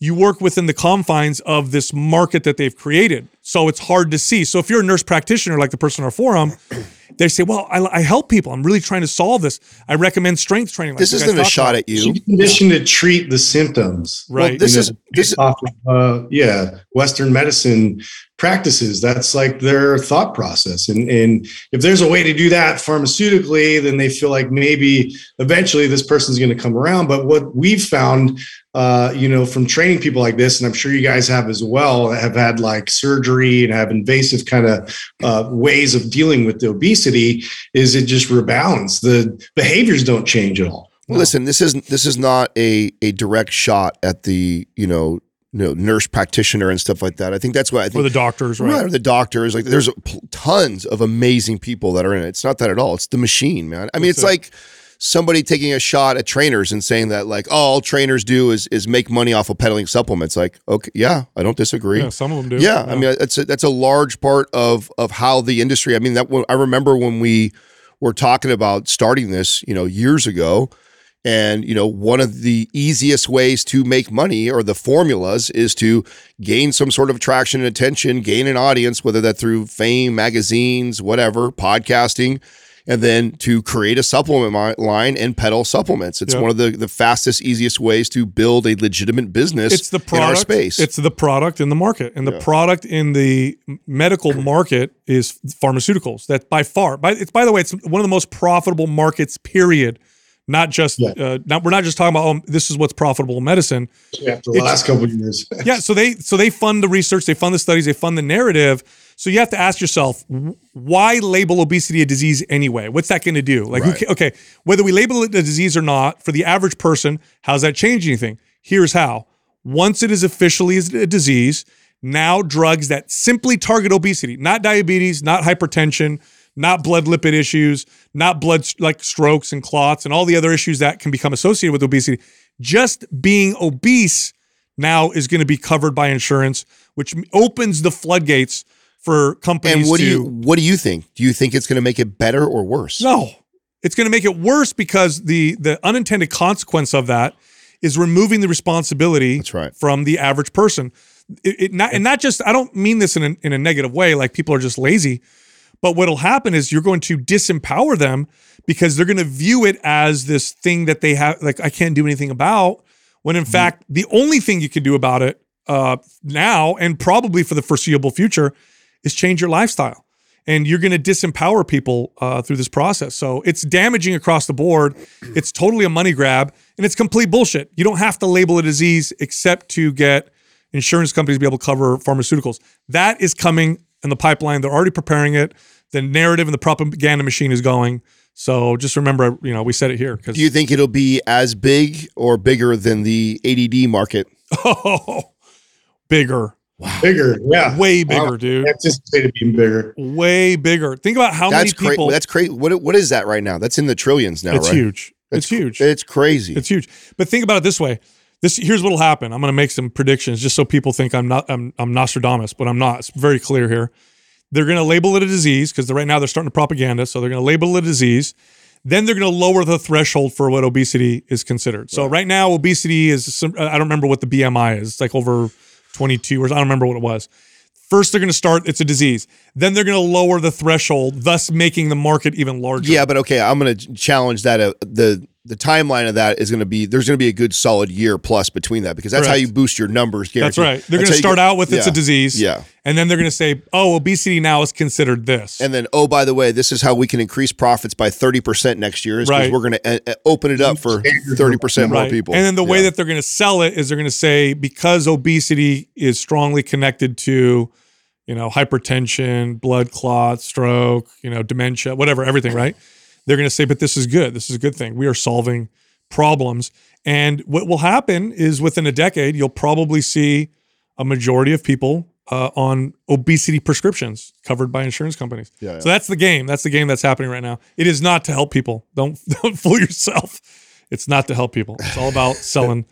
you work within the confines of this market that they've created. So it's hard to see. So if you're a nurse practitioner, like the person on our forum, they say, well, I, I help people. I'm really trying to solve this. I recommend strength training. Like this isn't a shot about. At you. She's conditioned to treat the symptoms. Right. Well, this you is, know, this off of, uh, yeah, Western medicine practices. That's like their thought process. And, and if there's a way to do that pharmaceutically, then they feel like maybe eventually this person's going to come around. But what we've found, uh, you know, from training people like this, and I'm sure you guys have as well, have had like surgery and have invasive kind of uh, ways of dealing with the obesity, is it just rebounds. The behaviors don't change at all. Well, no. Listen, this isn't, this is not a, a direct shot at the, you know, you know, nurse practitioner and stuff like that. I think that's why I think for the doctors, right? right or the doctors, like, there's tons of amazing people that are in it. It's not that at all. It's the machine, man. I mean, that's it's it. Like somebody taking a shot at trainers and saying that, like, all trainers do is is make money off of peddling supplements. Like, okay, yeah, I don't disagree. Yeah, some of them do. Yeah, yeah. I mean, that's a, that's a large part of of how the industry. I mean, that I remember when we were talking about starting this, you know, years ago. And, you know, one of the easiest ways to make money, or the formulas, is to gain some sort of attraction and attention, gain an audience, whether that through fame, magazines, whatever, podcasting, and then to create a supplement line and peddle supplements. It's yep. one of the, the fastest, easiest ways to build a legitimate business it's the product, in our space. It's the product in the market. And the yeah. product in the medical market is pharmaceuticals. That's by far, by, it's, by the way, it's one of the most profitable markets, period. Not just, yeah. uh, not, we're not just talking about, oh, this is what's profitable in medicine. Yeah, after the it's, last couple of years. yeah, so they so they fund the research, they fund the studies, they fund the narrative. So you have to ask yourself, why label obesity a disease anyway? What's that going to do? Like, right. who, okay, whether we label it a disease or not, for the average person, how's that change anything? Here's how. Once it is officially a disease, now drugs that simply target obesity, not diabetes, not hypertension, not blood lipid issues, not blood like strokes and clots and all the other issues that can become associated with obesity. Just being obese now is going to be covered by insurance, which opens the floodgates for companies to- And what to, do you what do you think? Do you think it's going to make it better or worse? No, it's going to make it worse, because the the unintended consequence of that is removing the responsibility That's right. from the average person. It, it not, and not just, I don't mean this in a, in a negative way, like people are just lazy. But what'll happen is you're going to disempower them, because they're going to view it as this thing that they have, like, I can't do anything about, when in mm-hmm. fact, the only thing you can do about it uh, now, and probably for the foreseeable future, is change your lifestyle. and you're going to disempower people uh, through this process. So it's damaging across the board. It's totally a money grab, and it's complete bullshit. You don't have to label a disease except to get insurance companies to be able to cover pharmaceuticals. That is coming in the pipeline. They're already preparing it. The narrative and the propaganda machine is going. So just remember, you know, we said it here. Do you think it'll be as big or bigger than the A D D market? Oh, bigger. Wow. Bigger, yeah. Way bigger, wow. dude. That's anticipated being bigger. Way bigger. Think about how that's many people. That's crazy. What, what is that right now? That's in the trillions now, it's right? Huge. That's, it's huge. It's crazy. It's huge. But think about it this way. This, here's what'll happen. I'm going to make some predictions just so people think I'm not, I'm, I'm Nostradamus, but I'm not. It's very clear here. They're going to label it a disease because right now they're starting to propaganda. So they're going to label it a disease. Then they're going to lower the threshold for what obesity is considered. So right, right now, obesity is, some, I don't remember what the B M I is. It's like over twenty-two, or I don't remember what it was. First, they're going to start, it's a disease. Then they're going to lower the threshold, thus making the market even larger. Yeah, but okay, I'm going to challenge that. Uh, the the timeline of that is going to be, there's going to be a good solid year plus between that, because that's correct. How you boost your numbers. Guaranteed. That's right. They're going to start get, out with it's yeah, a disease. Yeah. And then they're going to say, oh, obesity now is considered this. And then, oh, by the way, this is how we can increase profits by thirty percent next year, is because right. we're going to uh, open it up for thirty percent right. more people. And then the yeah. way that they're going to sell it is they're going to say, because obesity is strongly connected to, you know, hypertension, blood clots, stroke, you know, dementia, whatever, everything, right? They're going to say, but this is good. This is a good thing. We are solving problems. And what will happen is within a decade, you'll probably see a majority of people uh, on obesity prescriptions covered by insurance companies. Yeah, yeah. So that's the game. That's the game that's happening right now. It is not to help people. Don't, don't fool yourself. It's not to help people. It's all about selling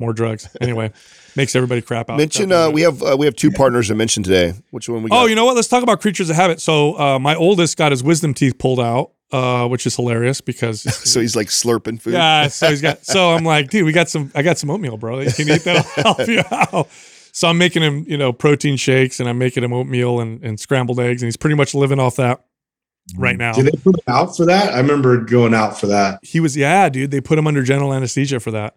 more drugs. Anyway, makes everybody crap out. Mention uh, we have uh, we have two partners to mention today. Which one we got? Oh, you know what? Let's talk about Creatures of Habit. So uh, my oldest got his wisdom teeth pulled out. Uh, which is hilarious because so he's like slurping food. Yeah, so he's got. So I'm like, dude, we got some. I got some oatmeal, bro. You can eat that. I'll help you out. So I'm making him, you know, protein shakes, and I'm making him oatmeal and, and scrambled eggs, and he's pretty much living off that right now. Did they put him out for that? I remember going out for that. He was, yeah, dude. They put him under general anesthesia for that.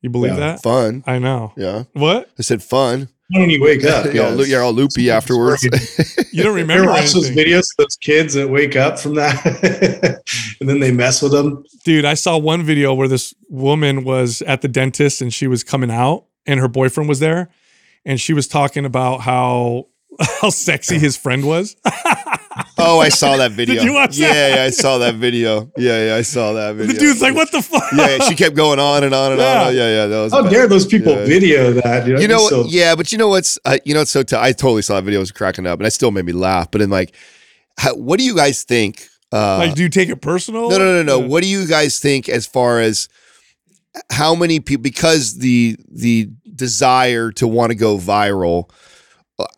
You believe yeah. that? Fun. I know. Yeah. What? I said fun. When you wake up, you're, yes. all, you're all loopy afterwards. You don't remember. Watch those videos of those kids that wake up from that, and then they mess with them. Dude, I saw one video where this woman was at the dentist and she was coming out, and her boyfriend was there, and she was talking about how how sexy his friend was. Oh, I saw that video. Did you watch yeah, that? Yeah, I saw that video. Yeah, yeah, I saw that video. The dude's like, "What the fuck?" Yeah, yeah, she kept going on and on and yeah. on. Yeah, yeah, that was. How bad. Dare those people yeah. video that? You know, you know so yeah, but you know what's? Uh, you know, it's so. T- I totally saw that video. It was cracking up, and it still made me laugh. But in like, how, what do you guys think? Uh, like, do you take it personal? No, no, no, no. Yeah. What do you guys think as far as how many people? Because the the desire to want to go viral.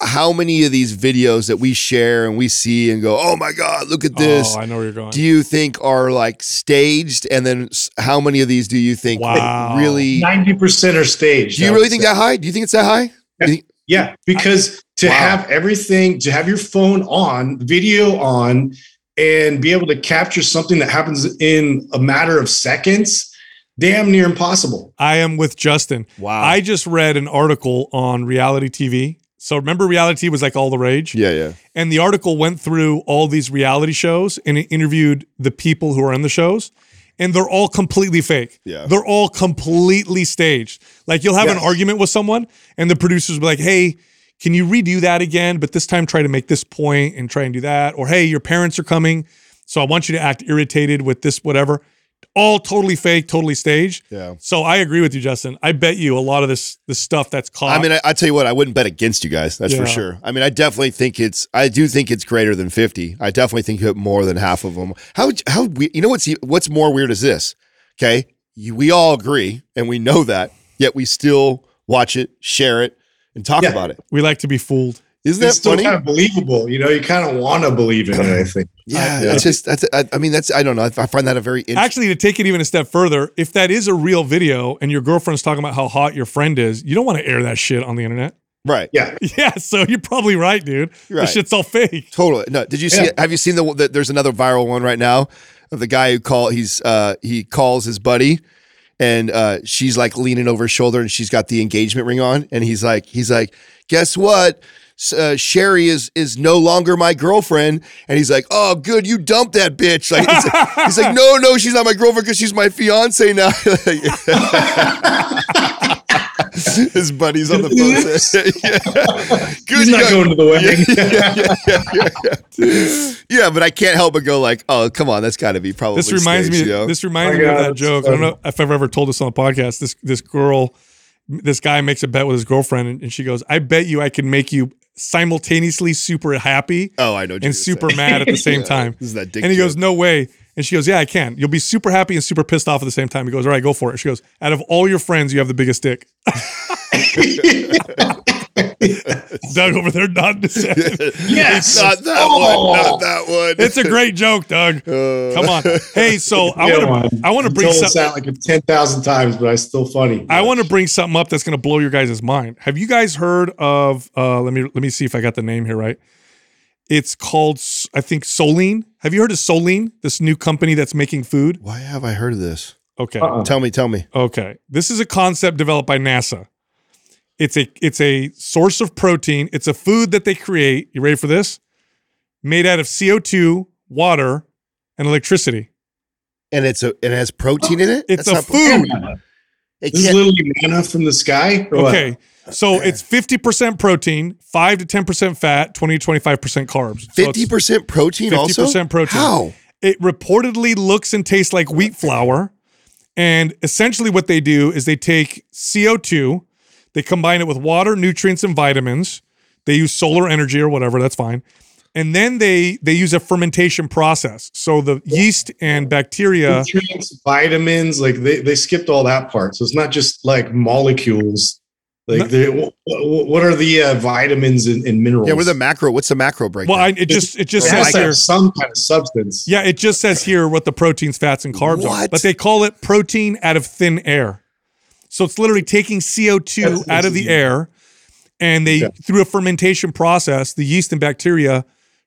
How many of these videos that we share and we see and go, oh my God, look at this. Oh, I know where you're going. Do you think are like staged? And then how many of these do you think wow. really? ninety percent are staged. Do you really think say. that high? Do you think it's that high? Yeah, yeah. because to wow. have everything, to have your phone on, video on, and be able to capture something that happens in a matter of seconds, damn near impossible. I am with Justin. Wow. I just read an article on reality T V. So remember, reality was like all the rage. Yeah, yeah. And the article went through all these reality shows and it interviewed the people who are in the shows, and they're all completely fake. Yeah. They're all completely staged. Like you'll have yes. an argument with someone and the producers will be like, hey, can you redo that again? But this time try to make this point and try and do that. Or hey, your parents are coming, so I want you to act irritated with this, whatever. All totally fake, totally staged. Yeah. So I agree with you, Justin. I bet you a lot of this this stuff that's caught. I mean, I, I tell you what, I wouldn't bet against you guys. That's yeah. for sure. I mean, I definitely think it's. I do think it's greater than fifty. I definitely think it more than half of them. How how we, you know what's what's more weird is this? Okay, you, we all agree and we know that, yet we still watch it, share it, and talk yeah. about it. We like to be fooled. Isn't that it's still funny? Kind of believable, you know. You kind of want to believe in it. I think. Yeah, yeah. It's just that's. I, I mean, that's. I don't know. I find that a very interesting. Actually, to take it even a step further, if that is a real video and your girlfriend's talking about how hot your friend is, you don't want to air that shit on the internet. Right. Yeah. Yeah. So you're probably right, dude. Right. This shit's all fake. Totally. No. Did you see? Yeah. It? Have you seen the, the? There's another viral one right now of the guy who call. He's uh he calls his buddy, and uh she's like leaning over his shoulder, and she's got the engagement ring on, and he's like he's like, guess what? uh, Sherry is is no longer my girlfriend. And he's like, oh, good, you dumped that bitch. Like, he's, like, he's like, no, no, she's not my girlfriend because she's my fiance now. His buddies on the phone. Yeah. Good, he's not young. Going to the wedding. Yeah, yeah, yeah, yeah, yeah. yeah, but I can't help but go like, oh, come on, that's got to be probably. This reminds staged, me. You know? This reminds oh, me God, of that joke. Funny. I don't know if I've ever told this on the podcast. This this girl, this guy makes a bet with his girlfriend, and, and she goes, "I bet you I can make you simultaneously super happy. Oh, I know, what and super saying. Mad at the same yeah, time." This is that dick and he joke. Goes, "No way." And she goes, yeah, I can. You'll be super happy and super pissed off at the same time. He goes, all right, go for it. She goes, out of all your friends, you have the biggest dick. Doug over there nodding his head. Yes. It's not that oh. one. Not that one. It's a great joke, Doug. Uh, Come on. Hey, so I want to I want to bring something out like ten thousand times, but it's still funny. I want to bring something up that's going to blow your guys' mind. Have you guys heard of uh, let me let me see if I got the name here right. It's called, I think, Solene. Have you heard of Solene, this new company that's making food? Why have I heard of this? Okay. Uh-uh. Tell me, tell me. Okay. This is a concept developed by NASA. It's a it's a source of protein. It's a food that they create. You ready for this? Made out of C O two, water, and electricity. And it's a it has protein in it? It's that's a food. It this is literally manna from the sky? Okay. What? So it's fifty percent protein, five to ten percent fat, twenty to twenty-five percent carbs. So fifty percent protein fifty percent also? fifty percent protein. How? It reportedly looks and tastes like wheat flour. And essentially what they do is they take C O two, they combine it with water, nutrients, and vitamins. They use solar energy or whatever, that's fine. And then they they use a fermentation process. So the yeast and bacteria. Nutrients, vitamins, like they, they skipped all that part. So it's not just like molecules. Like, the, what are the uh, vitamins and, and minerals? Yeah, what are the macro? What's the macro breakdown? Well, I, it just it just it says like here some kind of substance. Yeah, it just says here what the proteins, fats, and carbs what? are. But they call it protein out of thin air. So it's literally taking C O two that's, out of the air, and they yeah. through a fermentation process, the yeast and bacteria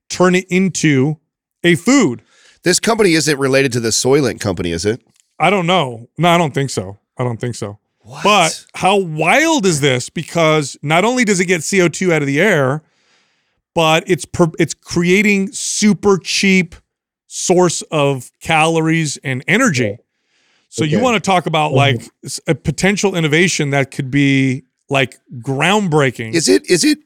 turn it into a food. This company isn't related to the Soylent company, is it? I don't know. No, I don't think so. I don't think so. What? But how wild is this? Because not only does it get C O two out of the air, but it's per, it's creating super cheap source of calories and energy. So okay. you want to talk about like a potential innovation that could be like groundbreaking. Is it is it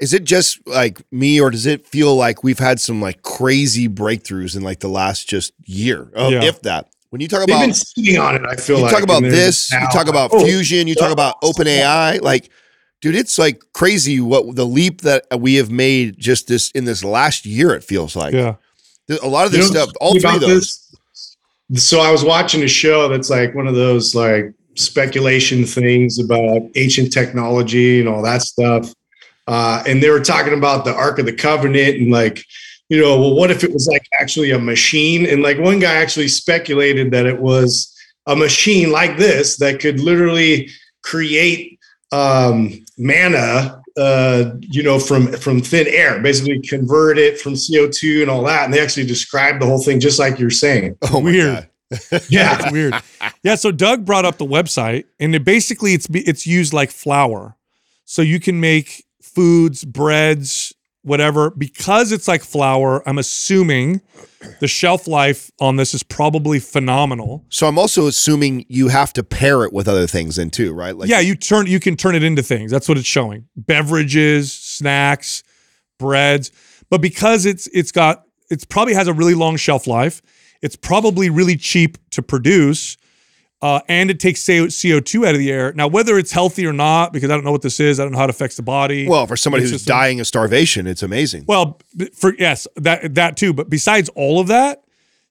is it just like me, or does it feel like we've had some like crazy breakthroughs in like the last just year, oh, yeah. if that? When you talk about, They've been sitting on it, I feel you like. Talk about this, you talk about oh, fusion, you talk about OpenAI. Like, dude, it's like crazy what the leap that we have made just this in this last year, it feels like. Yeah. A lot of this you know, stuff, all three of those. This? So I was watching a show that's like one of those like speculation things about ancient technology and all that stuff. Uh, and they were talking about the Ark of the Covenant and like, you know, well, what if it was like actually a machine? And like one guy actually speculated that it was a machine like this that could literally create um, manna, uh, you know, from, from thin air, basically convert it from C O two and all that. And they actually described the whole thing just like you're saying. Oh, weird. Yeah. It's weird. Yeah. So Doug brought up the website and it basically it's, it's used like flour. So you can make foods, breads, whatever, because it's like flour, I'm assuming the shelf life on this is probably phenomenal. So I'm also assuming you have to pair it with other things in too, right? Like, yeah, you turn, you can turn it into things. That's what it's showing. Beverages, snacks, breads. But because it's it's got, it's probably has a really long shelf life. It's probably really cheap to produce. Uh, and it takes C O two out of the air. Now, whether it's healthy or not, because I don't know what this is, I don't know how it affects the body. Well, for somebody who's just dying of starvation, it's amazing. Well, for yes, that that too. But besides all of that,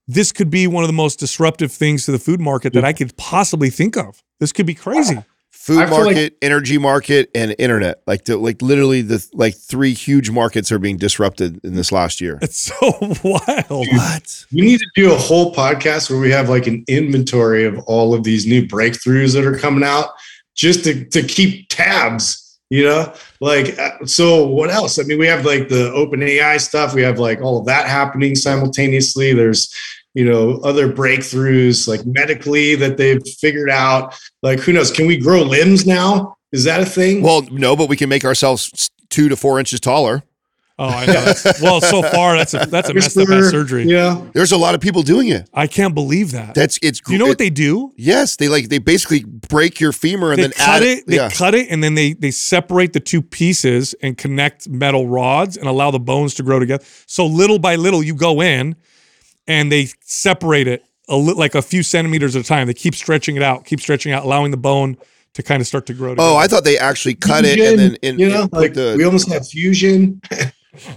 this could be one of the most disruptive things to the food market that I could possibly think of. This could be crazy. Wow. Food market, like energy market, and internet. Like the, like literally the like three huge markets are being disrupted in this last year. It's so wild. Dude, what? We need to do a whole podcast where we have like an inventory of all of these new breakthroughs that are coming out just to, to keep tabs, you know? Like, so what else? I mean, we have like the OpenAI stuff. We have like all of that happening simultaneously. There's, you know, other breakthroughs like medically that they've figured out. Like, who knows? Can we grow limbs now? Is that a thing? Well, no, but we can make ourselves two to four inches taller. Oh, I know. That's, well, so far that's a, that's a messed up ass surgery. Yeah, there's a lot of people doing it. I can't believe that. That's it's. Do you know it, what they do? Yes, they like they basically break your femur and they then cut add it. They yeah. cut it and then they they separate the two pieces and connect metal rods and allow the bones to grow together. So little by little, you go in and they separate it a li like a few centimeters at a time. They keep stretching it out, keep stretching out, allowing the bone to kind of start to grow together. Oh, I thought they actually cut fusion, it and then in, you know, and like the, we almost have fusion.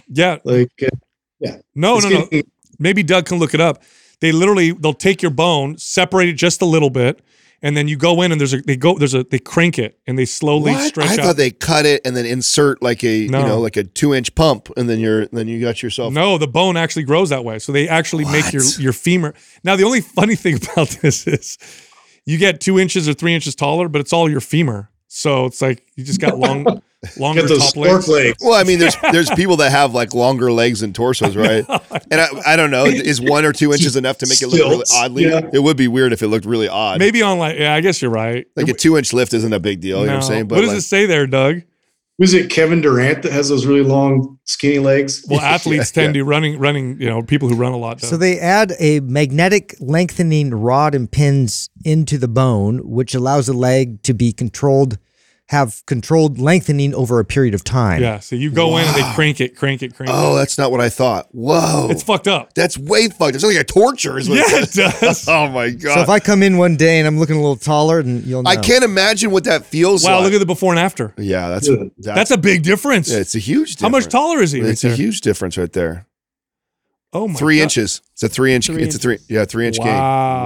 Yeah. Like, uh, yeah. No, it's no, no. Maybe Doug can look it up. They literally, they'll take your bone, separate it just a little bit, and then you go in and there's a, they go, there's a, they crank it and they slowly what? stretch I out. I thought they cut it and then insert like a, no. you know, like a two inch pump and then you're, then you got yourself. No, the bone actually grows that way. So they actually what? make your, your femur. Now, the only funny thing about this is you get two inches or three inches taller, but it's all your femur. So it's like you just got long, longer top legs. legs. Well, I mean, there's there's people that have like longer legs and torsos, right? I know, and I, I don't know, is one or two inches enough to make it look really oddly? Yeah. It would be weird if it looked really odd. Maybe on like, yeah, I guess you're right. Like a two inch lift isn't a big deal. No. You know what I'm saying? But what does like, it say there, Doug? Was it Kevin Durant that has those really long, skinny legs? Well, athletes yeah, tend yeah. to running, running. You know, people who run a lot. Doug. So they add a magnetic lengthening rod and pins into the bone, which allows the leg to be controlled. have controlled lengthening over a period of time. Yeah, so you go wow. in and they crank it, crank it, crank oh, it. Oh, that's not what I thought. Whoa. It's fucked up. That's way fucked up. It's like a torture is what yeah, it does. Oh, my God. So if I come in one day and I'm looking a little taller, and you'll know. I can't imagine what that feels wow, like. Wow, look at the before and after. Yeah, that's, yeah. that's, that's a big difference. Yeah, it's a huge difference. How much taller is he? It's right a there? huhuge difference right there. Oh, my three God. inches. It's a three inch. Three it's inches. a three. Yeah, three inch wow.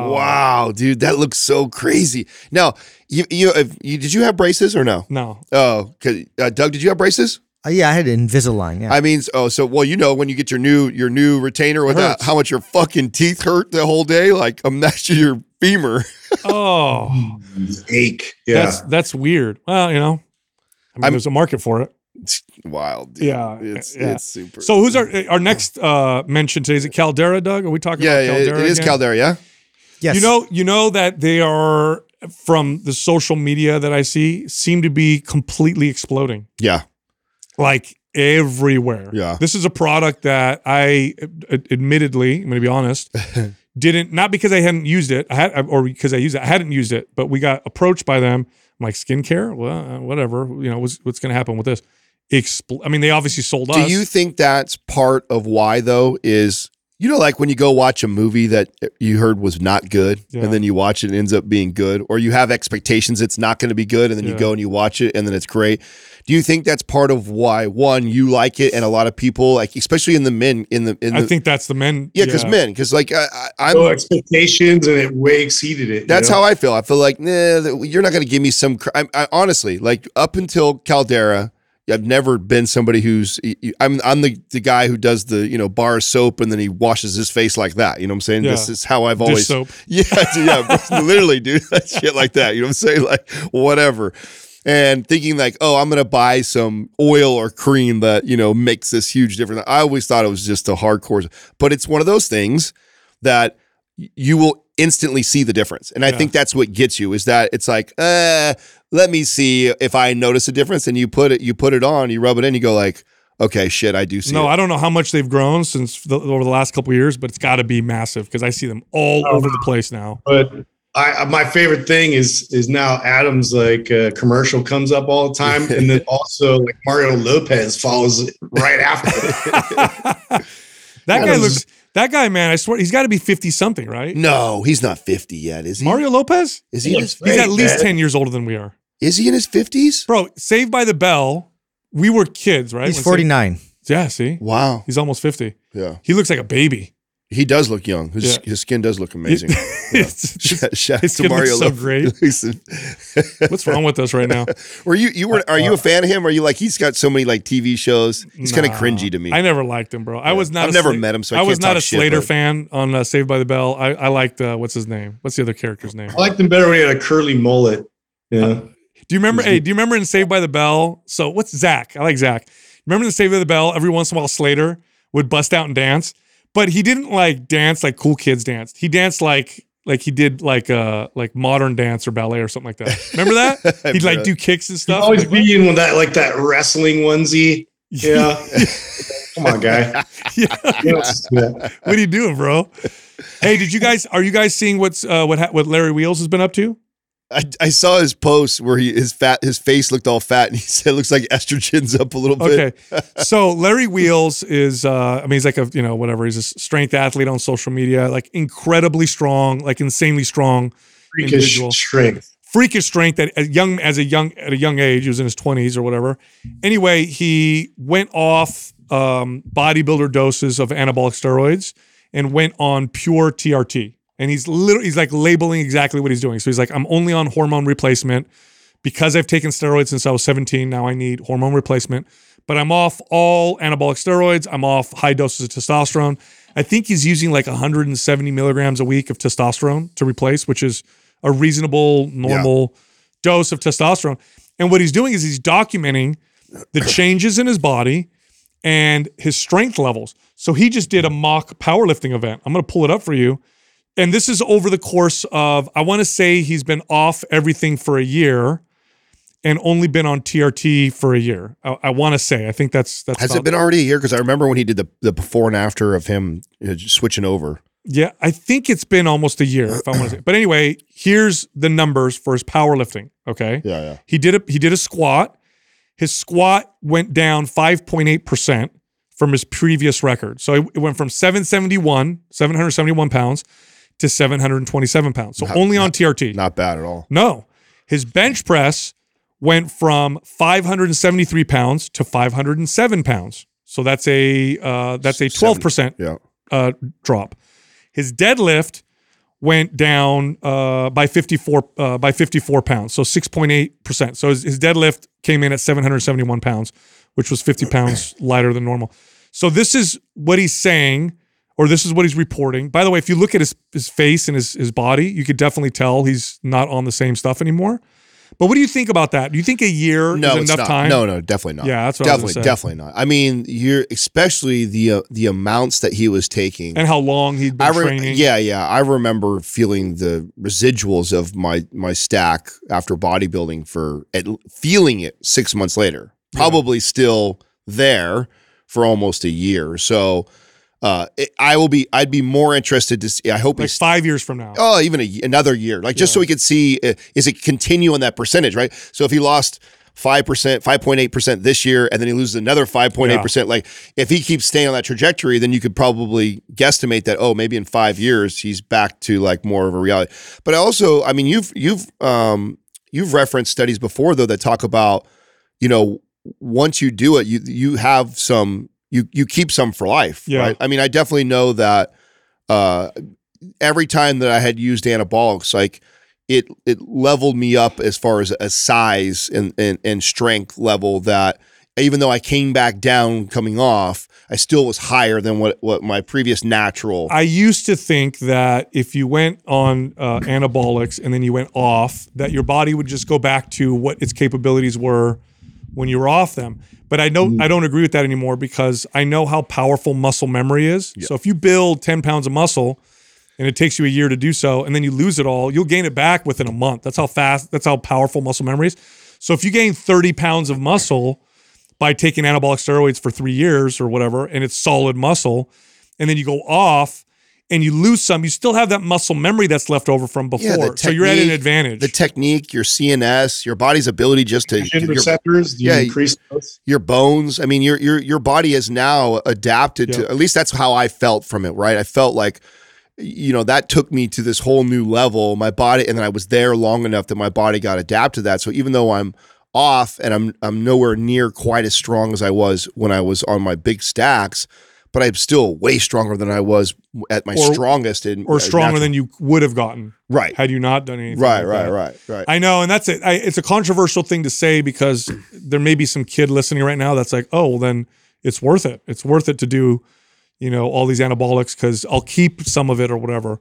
gain. Wow, dude, that looks so crazy. Now, you you, if you did you have braces or no? No. Oh, uh, Doug, did you have braces? Uh, yeah, I had Invisalign. Yeah. I mean, oh, so well, you know, when you get your new your new retainer, with that, how much your fucking teeth hurt the whole day? Like, imagine your femur. Oh, ache. Yeah, that's that's weird. Well, you know, I mean, I'm, there's a market for it. It's wild, dude. Yeah, it's yeah. it's super. So who's our our next uh, mention today? Is it Caldera, Doug? Are we talking yeah, about Caldera? Yeah, it is again? Caldera. Yeah, yes. You know, you know that they are from the social media that I see seem to be completely exploding. Yeah, like everywhere. Yeah, this is a product that I, admittedly, I'm going to be honest, didn't not because I hadn't used it, I had or because I used it, I hadn't used it, but we got approached by them. I'm like, skincare, well, whatever. You know, what's what's going to happen with this? Expl I mean, they obviously sold us. Do you think that's part of why, though, is, you know, like when you go watch a movie that you heard was not good, yeah. and then you watch it and it ends up being good, or you have expectations it's not going to be good, and then yeah. you go and you watch it, and then it's great. Do you think that's part of why, one, you like it, and a lot of people, like especially in the men, in the in I the, think that's the men. Yeah, because yeah. men, because like I, I, I'm oh, expectations, and it way exceeded it. That's you know? how I feel. I feel like, nah, you're not going to give me some. I, I, honestly, like up until Caldera. I've never been somebody who's I'm I'm the, the guy who does the you know bar of soap and then he washes his face like that. You know what I'm saying? Yeah. This is how I've always Dish soap. Yeah, yeah, literally, dude. That shit like that. You know what I'm saying? Like whatever. And thinking like, oh, I'm gonna buy some oil or cream that, you know, makes this huge difference. I always thought it was just a hardcore, but it's one of those things that you will instantly see the difference. And I yeah. think that's what gets you is that it's like, uh, let me see if I notice a difference. And you put it, you put it on, you rub it in, you go like, okay, shit, I do see No, it. I don't know how much they've grown since the, over the last couple of years, but it's gotta be massive because I see them all oh, over the place now. But I, my favorite thing is, is now Adam's like uh, commercial comes up all the time. And then also like Mario Lopez follows right after. that Adam's guy looks, That guy, man, I swear, he's got to be fifty something, right? No, he's not fifty yet, is he? Mario Lopez? Is he? he his, he's at least man. ten years older than we are. Is he in his fifties? Bro, Saved by the Bell, we were kids, right? He's when forty-nine. Saved, yeah, see? Wow. He's almost fifty. Yeah. He looks like a baby. He does look young. His, yeah. his skin does look amazing. It's so Lopez. great. What's wrong with us right now? Were you you were? Are you a fan of him? Or are you like he's got so many like T V shows? He's nah, kind of cringy to me. I never liked him, bro. Yeah. I was not. I've never met him, so I, I was can't not a Slater shit, fan on uh, Saved by the Bell. I, I liked uh, what's his name? What's the other character's name? I liked him better when he had a curly mullet. Yeah. Uh, do you remember? Hey, do you remember in Saved by the Bell? So what's Zach? I like Zach. Remember in Saved by the Bell? Every once in a while, Slater would bust out and dance. But he didn't like dance like cool kids danced. He danced like Like he did like uh like modern dance or ballet or something like that. Remember that? He'd like do kicks and stuff. He'd always like, be in that like that wrestling onesie. Yeah. Come on, guy. Yeah. What are you doing, bro? Hey, did you guys are you guys seeing what's uh what ha- what Larry Wheels has been up to? I, I saw his post where he his fat his face looked all fat and he said it looks like estrogen's up a little bit. Okay. So Larry Wheels is uh I mean he's like a you know whatever he's a strength athlete on social media, like incredibly strong, like insanely strong freakish individual. strength. Freakish strength at a young as a young at a young age, he was in his twenties or whatever. Anyway, he went off um bodybuilder doses of anabolic steroids and went on pure T R T. And he's literally, he's like labeling exactly what he's doing. So he's like, I'm only on hormone replacement because I've taken steroids since I was seventeen. Now I need hormone replacement, but I'm off all anabolic steroids. I'm off high doses of testosterone. I think he's using like one hundred seventy milligrams a week of testosterone to replace, which is a reasonable, normal yeah. dose of testosterone. And what he's doing is he's documenting the changes in his body and his strength levels. So he just did a mock powerlifting event. I'm going to pull it up for you. And this is over the course of, I want to say he's been off everything for a year and only been on T R T for a year. I, I want to say, I think that's, that's has it been already a year? Cause I remember when he did the, the before and after of him switching over. Yeah. I think it's been almost a year if I want to say, but anyway, here's the numbers for his powerlifting. Okay. Yeah. yeah. He did a, he did a squat. His squat went down five point eight percent from his previous record. So it went from seven seventy-one, seven seventy-one pounds to seven hundred twenty-seven pounds. So not, only on not, T R T. Not bad at all. No. His bench press went from five hundred seventy-three pounds to five hundred seven pounds. So that's a uh, that's a twelve percent yeah. uh, drop. His deadlift went down uh, by fifty-four uh, by fifty-four pounds. So six point eight percent. So his, his deadlift came in at seven hundred seventy-one pounds, which was fifty pounds lighter than normal. So this is what he's saying, or this is what he's reporting. By the way, if you look at his, his face and his, his body, you could definitely tell he's not on the same stuff anymore. But what do you think about that? Do you think a year no, is enough not. time? No, no, definitely not. Yeah, that's what definitely, I was gonna say. Definitely not. I mean, you're especially the uh, the amounts that he was taking. And how long he'd been I re- training. Yeah, yeah. I remember feeling the residuals of my my stack after bodybuilding for, at, feeling it six months later. Probably yeah. still there for almost a year. So... Uh, it, I will be. I'd be more interested to see. I hope like he's five years from now. Oh, even a, another year, like just yeah. so we could see uh, is it continue on that percentage, right? So if he lost five percent, five point eight percent this year, and then he loses another five point eight percent, like if he keeps staying on that trajectory, then you could probably guesstimate that. Oh, maybe in five years he's back to like more of a reality. But I also, I mean, you've you've um, you've referenced studies before though that talk about, you know, once you do it, you you have some. You you keep some for life, yeah. right? I mean, I definitely know that uh, every time that I had used anabolics, like it it leveled me up as far as a size and, and, and strength level that even though I came back down coming off, I still was higher than what, what my previous natural. I used to think that if you went on uh, anabolics and then you went off, that your body would just go back to what its capabilities were when you were off them. But I don't, I don't agree with that anymore because I know how powerful muscle memory is. Yep. So if you build ten pounds of muscle and it takes you a year to do so, and then you lose it all, you'll gain it back within a month. That's how fast, that's how powerful muscle memory is. So if you gain thirty pounds of muscle by taking anabolic steroids for three years or whatever, and it's solid muscle, and then you go off, and you lose some, you still have that muscle memory that's left over from before. Yeah, technique, so you're at an advantage. The technique, your C N S, your body's ability just to your, receptors, your, yeah, increase those? Your bones. I mean, your your your body has now adapted yeah. to, at least that's how I felt from it, right? I felt like, you know, that took me to this whole new level. My body, and then I was there long enough that my body got adapted to that. So even though I'm off and I'm I'm nowhere near quite as strong as I was when I was on my big stacks, but I'm still way stronger than I was at my or, strongest. In, or stronger uh, than you would have gotten. Right. Had you not done anything. Right, like right, that. right, right. I know, and that's it. I, it's a controversial thing to say because there may be some kid listening right now that's like, oh, well, then it's worth it. It's worth it to do, you know, all these anabolics because I'll keep some of it or whatever.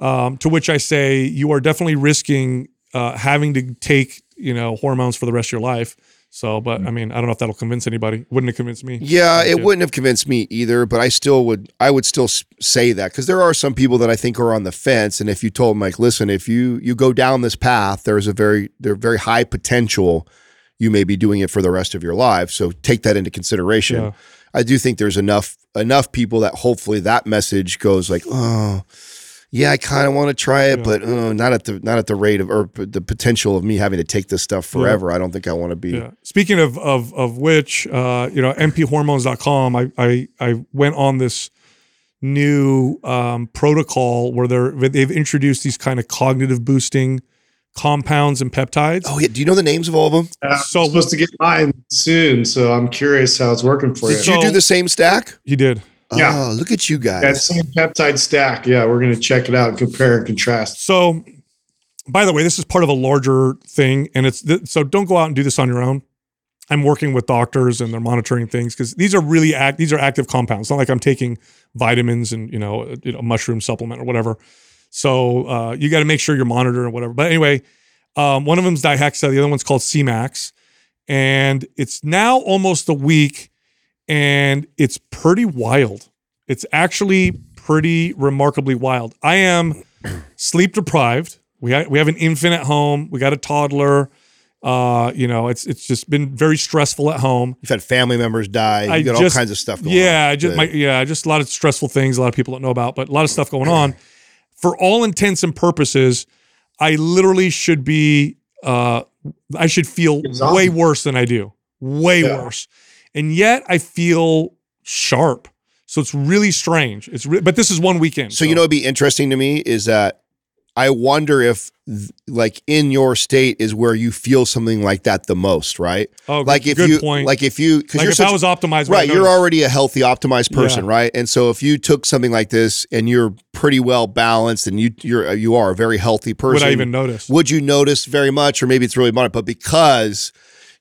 Um, to which I say you are definitely risking uh, having to take, you know, hormones for the rest of your life So, but I mean, I don't know if that'll convince anybody. Wouldn't it convince me? Yeah, it wouldn't have convinced me either, but I still would, I would still say that, because there are some people that I think are on the fence. And if you told them, like, listen, if you, you go down this path, there's a very, there very high potential you may be doing it for the rest of your life. So take that into consideration. Yeah. I do think there's enough, enough people that hopefully that message goes like, oh, yeah, I kind of want to try it, yeah. but uh, not at the not at the rate of or the potential of me having to take this stuff forever. Yeah. I don't think I want to be. Yeah. Speaking of of of which, uh, you know, m p hormones dot com. I I I went on this new um, protocol where they're they've introduced these kind of cognitive boosting compounds and peptides. Oh yeah, do you know the names of all of them? Uh, so I'm supposed to get mine soon, so I'm curious how it's working for you. Did you, you do the same stack? You did. Yeah, oh, look at you guys. That same peptide stack. Yeah, we're going to check it out and compare and contrast. So, by the way, this is part of a larger thing, and it's th so don't go out and do this on your own. I'm working with doctors, and they're monitoring things because these are really act these are active compounds. It's not like I'm taking vitamins and you know a, you know, mushroom supplement or whatever. So uh, you got to make sure you're monitoring or whatever. But anyway, um, one of them is Dihexa, the other one's called C max, and it's now almost a week. And it's pretty wild. It's actually pretty remarkably wild. I am sleep deprived. We ha we have an infant at home. We got a toddler. Uh, you know, it's it's just been very stressful at home. You've had family members die. You got all kinds of stuff going yeah, on. I just, my, yeah, just a lot of stressful things a lot of people don't know about, but a lot of stuff going on. For all intents and purposes, I literally should be, uh, I should feel way worse than I do. Way yeah. worse. And yet I feel sharp. So it's really strange. It's re but this is one weekend. So, so you know, it'd be interesting to me is that I wonder if like in your state is where you feel something like that the most, right? Oh, like good, if good you, point. Like if you, cause like you're if such, I was optimized, right? You're already a healthy optimized person. Yeah. Right. And so if you took something like this and you're pretty well balanced and you, you're, you are a very healthy person. Would I even notice? Would you notice very much? Or maybe it's really minor, but because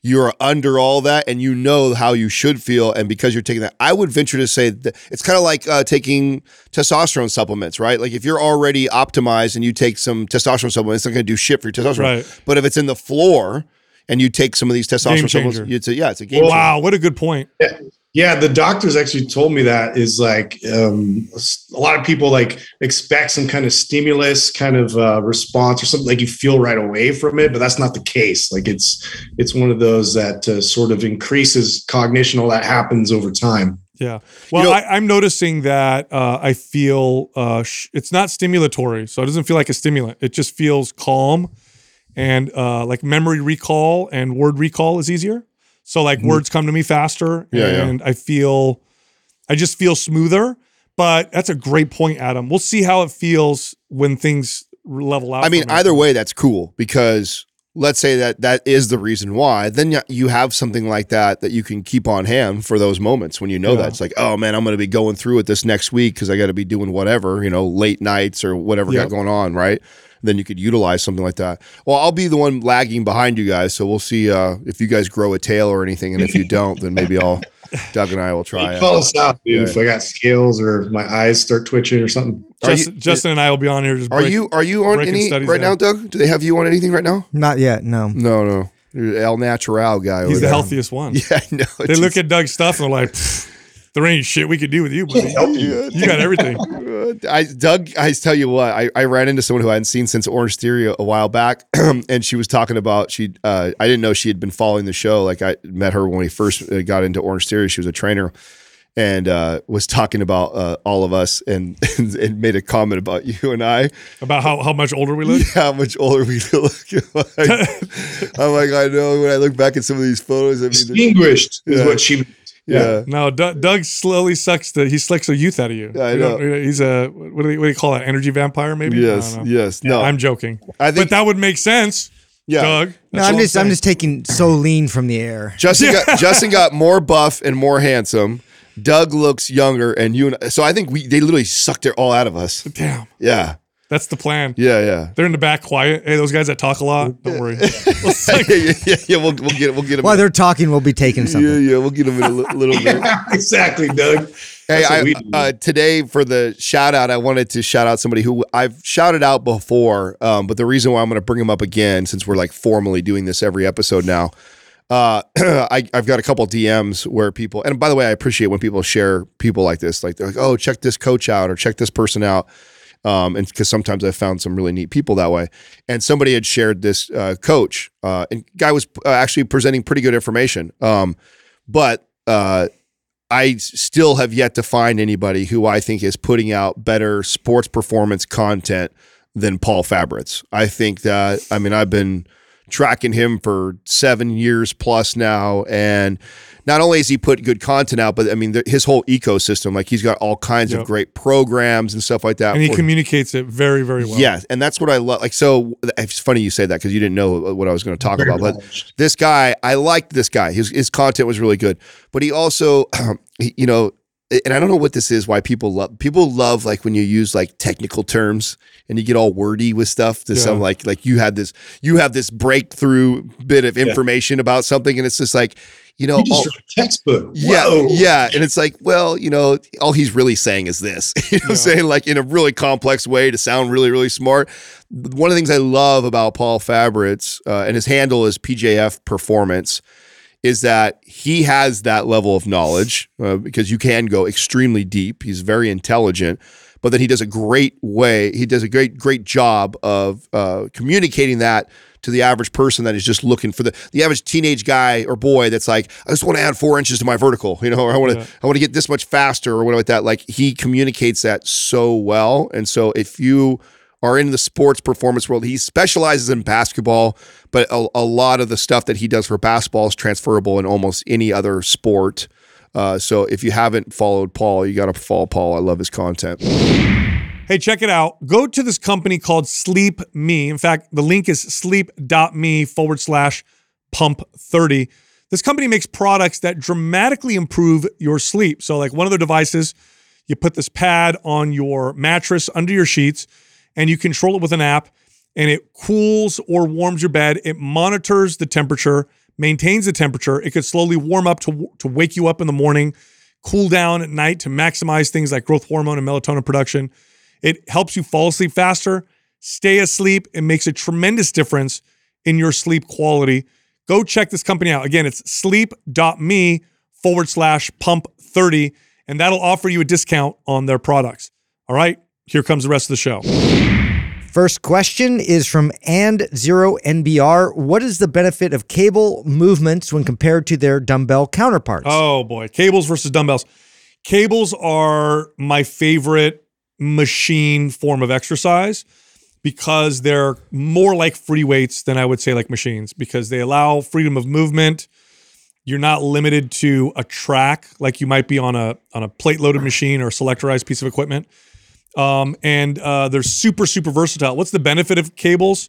you're under all that and you know how you should feel. And because you're taking that, I would venture to say that it's kind of like uh, taking testosterone supplements, right? Like if you're already optimized and you take some testosterone supplements, it's not going to do shit for your testosterone. Right. But if it's in the floor and you take some of these testosterone supplements, you'd say, yeah, it's a game changer. Wow, what a good point. Yeah. Yeah, the doctors actually told me that is like um, a lot of people like expect some kind of stimulus kind of uh, response or something like you feel right away from it, but that's not the case. Like it's it's one of those that uh, sort of increases cognition, all that happens over time. Yeah. Well, you know, I, I'm noticing that uh, I feel uh, sh it's not stimulatory, so it doesn't feel like a stimulant. It just feels calm and uh, like memory recall and word recall is easier. So like mm-hmm. words come to me faster yeah, and yeah. I feel, I just feel smoother, but that's a great point, Adam. We'll see how it feels when things level out. I mean, either way, that's cool because let's say that that is the reason why, then you have something like that, that you can keep on hand for those moments when you know yeah. that it's like, oh man, I'm going to be going through it this next week. Cause I got to be doing whatever, you know, late nights or whatever yep. got going on. Right. Then you could utilize something like that. Well, I'll be the one lagging behind you guys, so we'll see uh, if you guys grow a tail or anything. And if you don't, then maybe I'll Doug and I will try. You call us out, dude. Yeah. If I got scales or my eyes start twitching or something. Justin, you, Justin and I will be on here. Just break, are you are you on any right now, Doug? Do they have you on anything right now? Not yet. No. No. No. You're El Natural guy. He's over the there. Healthiest one. Yeah, I know. They just... look at Doug's stuff and they're like, there ain't shit we could do with you, buddy. You. you got everything. I, Doug, I tell you what, I, I ran into someone who I hadn't seen since Orange Theory a while back. And she was talking about, she, uh, I didn't know she had been following the show. Like I met her when we first got into Orange Theory. She was a trainer and uh, was talking about uh, all of us and, and, and made a comment about you and I. About how, how much older we look? Yeah, how much older we look. Like, I'm like, I know when I look back at some of these photos. I mean, distinguished yeah. is what she Yeah. yeah. No, D Doug slowly sucks the he sucks the youth out of you. I know. You know he's a what do, they, what do you call that? Energy vampire, maybe. Yes. Yes. No, I'm joking. I think, but that would make sense. Yeah. Doug. No, I'm just I'm, I'm just taking Solene from the air. Justin yeah. got Justin got more buff and more handsome. Doug looks younger, and you and so I think we they literally sucked it all out of us. Damn. Yeah. That's the plan. Yeah, yeah. They're in the back, quiet. Hey, those guys that talk a lot, don't worry. Like, yeah, yeah, yeah. We'll, we'll get, we'll get them. While they're talking, we'll be taking something. Yeah, yeah. We'll get them in a little bit. Yeah, exactly, Doug. Hey, I, uh, today for the shout out, I wanted to shout out somebody who I've shouted out before, um, but the reason why I'm going to bring him up again, since we're like formally doing this every episode now, Uh, I, I've got a couple D Ms where people, and by the way, I appreciate when people share people like this, like they're like, oh, check this coach out or check this person out. Um, and because sometimes I've found some really neat people that way. And somebody had shared this uh, coach, uh, and guy was uh, actually presenting pretty good information. Um, but uh, I still have yet to find anybody who I think is putting out better sports performance content than Paul Fabritz. I think that, I mean, I've been tracking him for seven years plus now. And not only has he put good content out, but I mean, the, his whole ecosystem, like he's got all kinds yep. of great programs and stuff like that. And he communicates it very, very well. Yeah. And that's what I love. Like, so it's funny you say that because you didn't know what I was going to talk very about, much. But this guy, I liked this guy. His, his content was really good, but he also, um, he, you know, and I don't know what this is, why people love, people love like when you use like technical terms and you get all wordy with stuff to yeah. sound like, like you had this, you have this breakthrough bit of information yeah. about something. And it's just like, you know, all, textbook. Yeah. Whoa. Yeah. And it's like, well, you know, all he's really saying is this, you know yeah. what I'm saying? Like in a really complex way to sound really, really smart. One of the things I love about Paul Fabritz, uh, and his handle is P J F Performance, is that he has that level of knowledge uh, because you can go extremely deep. He's very intelligent, but then he does a great way. He does a great, great job of uh, communicating that to the average person that is just looking for the, the average teenage guy or boy that's like, I just want to add four inches to my vertical, you know, or I want to, yeah. I want to get this much faster or whatever like that. Like he communicates that so well. And so if you are in the sports performance world. He specializes in basketball, but a, a lot of the stuff that he does for basketball is transferable in almost any other sport. Uh, so if you haven't followed Paul, you got to follow Paul. I love his content. Hey, check it out. Go to this company called Sleep Me. In fact, the link is sleep.me forward slash pump 30. This company makes products that dramatically improve your sleep. So like one of their devices, you put this pad on your mattress under your sheets, and you control it with an app, and it cools or warms your bed. It monitors the temperature, maintains the temperature. It could slowly warm up to, to wake you up in the morning, cool down at night to maximize things like growth hormone and melatonin production. It helps you fall asleep faster, stay asleep. It makes a tremendous difference in your sleep quality. Go check this company out. Again, it's sleep.me forward slash pump 30, and that'll offer you a discount on their products. All right. Here comes the rest of the show. First question is from And Zero N B R. What is the benefit of cable movements when compared to their dumbbell counterparts? Oh boy, cables versus dumbbells. Cables are my favorite machine form of exercise because they're more like free weights than I would say like machines because they allow freedom of movement. You're not limited to a track like you might be on a, on a plate-loaded machine or a selectorized piece of equipment. Um, and uh, they're super, super versatile. What's the benefit of cables?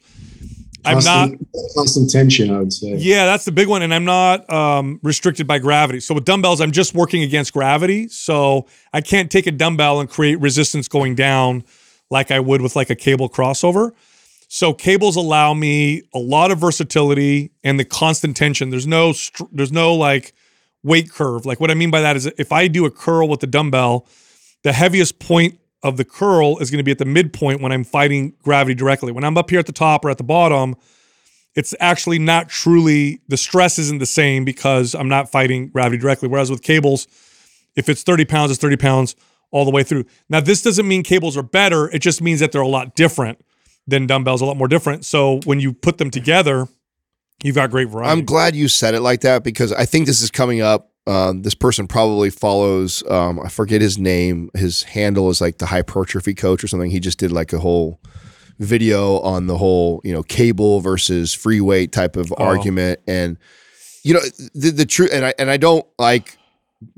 I'm constant, not constant tension, I would say. Yeah, that's the big one. And I'm not um, restricted by gravity. So with dumbbells, I'm just working against gravity. So I can't take a dumbbell and create resistance going down like I would with like a cable crossover. So cables allow me a lot of versatility and the constant tension. There's no, there's no like weight curve. Like what I mean by that is if I do a curl with the dumbbell, the heaviest point of the curl is going to be at the midpoint when I'm fighting gravity directly. When I'm up here at the top or at the bottom, it's actually not truly, the stress isn't the same because I'm not fighting gravity directly. Whereas with cables, if it's thirty pounds, it's thirty pounds all the way through. Now, this doesn't mean cables are better. It just means that they're a lot different than dumbbells, a lot more different. So when you put them together, you've got great variety. I'm glad you said it like that because I think this is coming up. Um, this person probably follows, um, I forget his name. His handle is like the hypertrophy coach or something. He just did like a whole video on the whole, you know, cable versus free weight type of oh. argument. And, you know, the, the truth, and I, and I don't like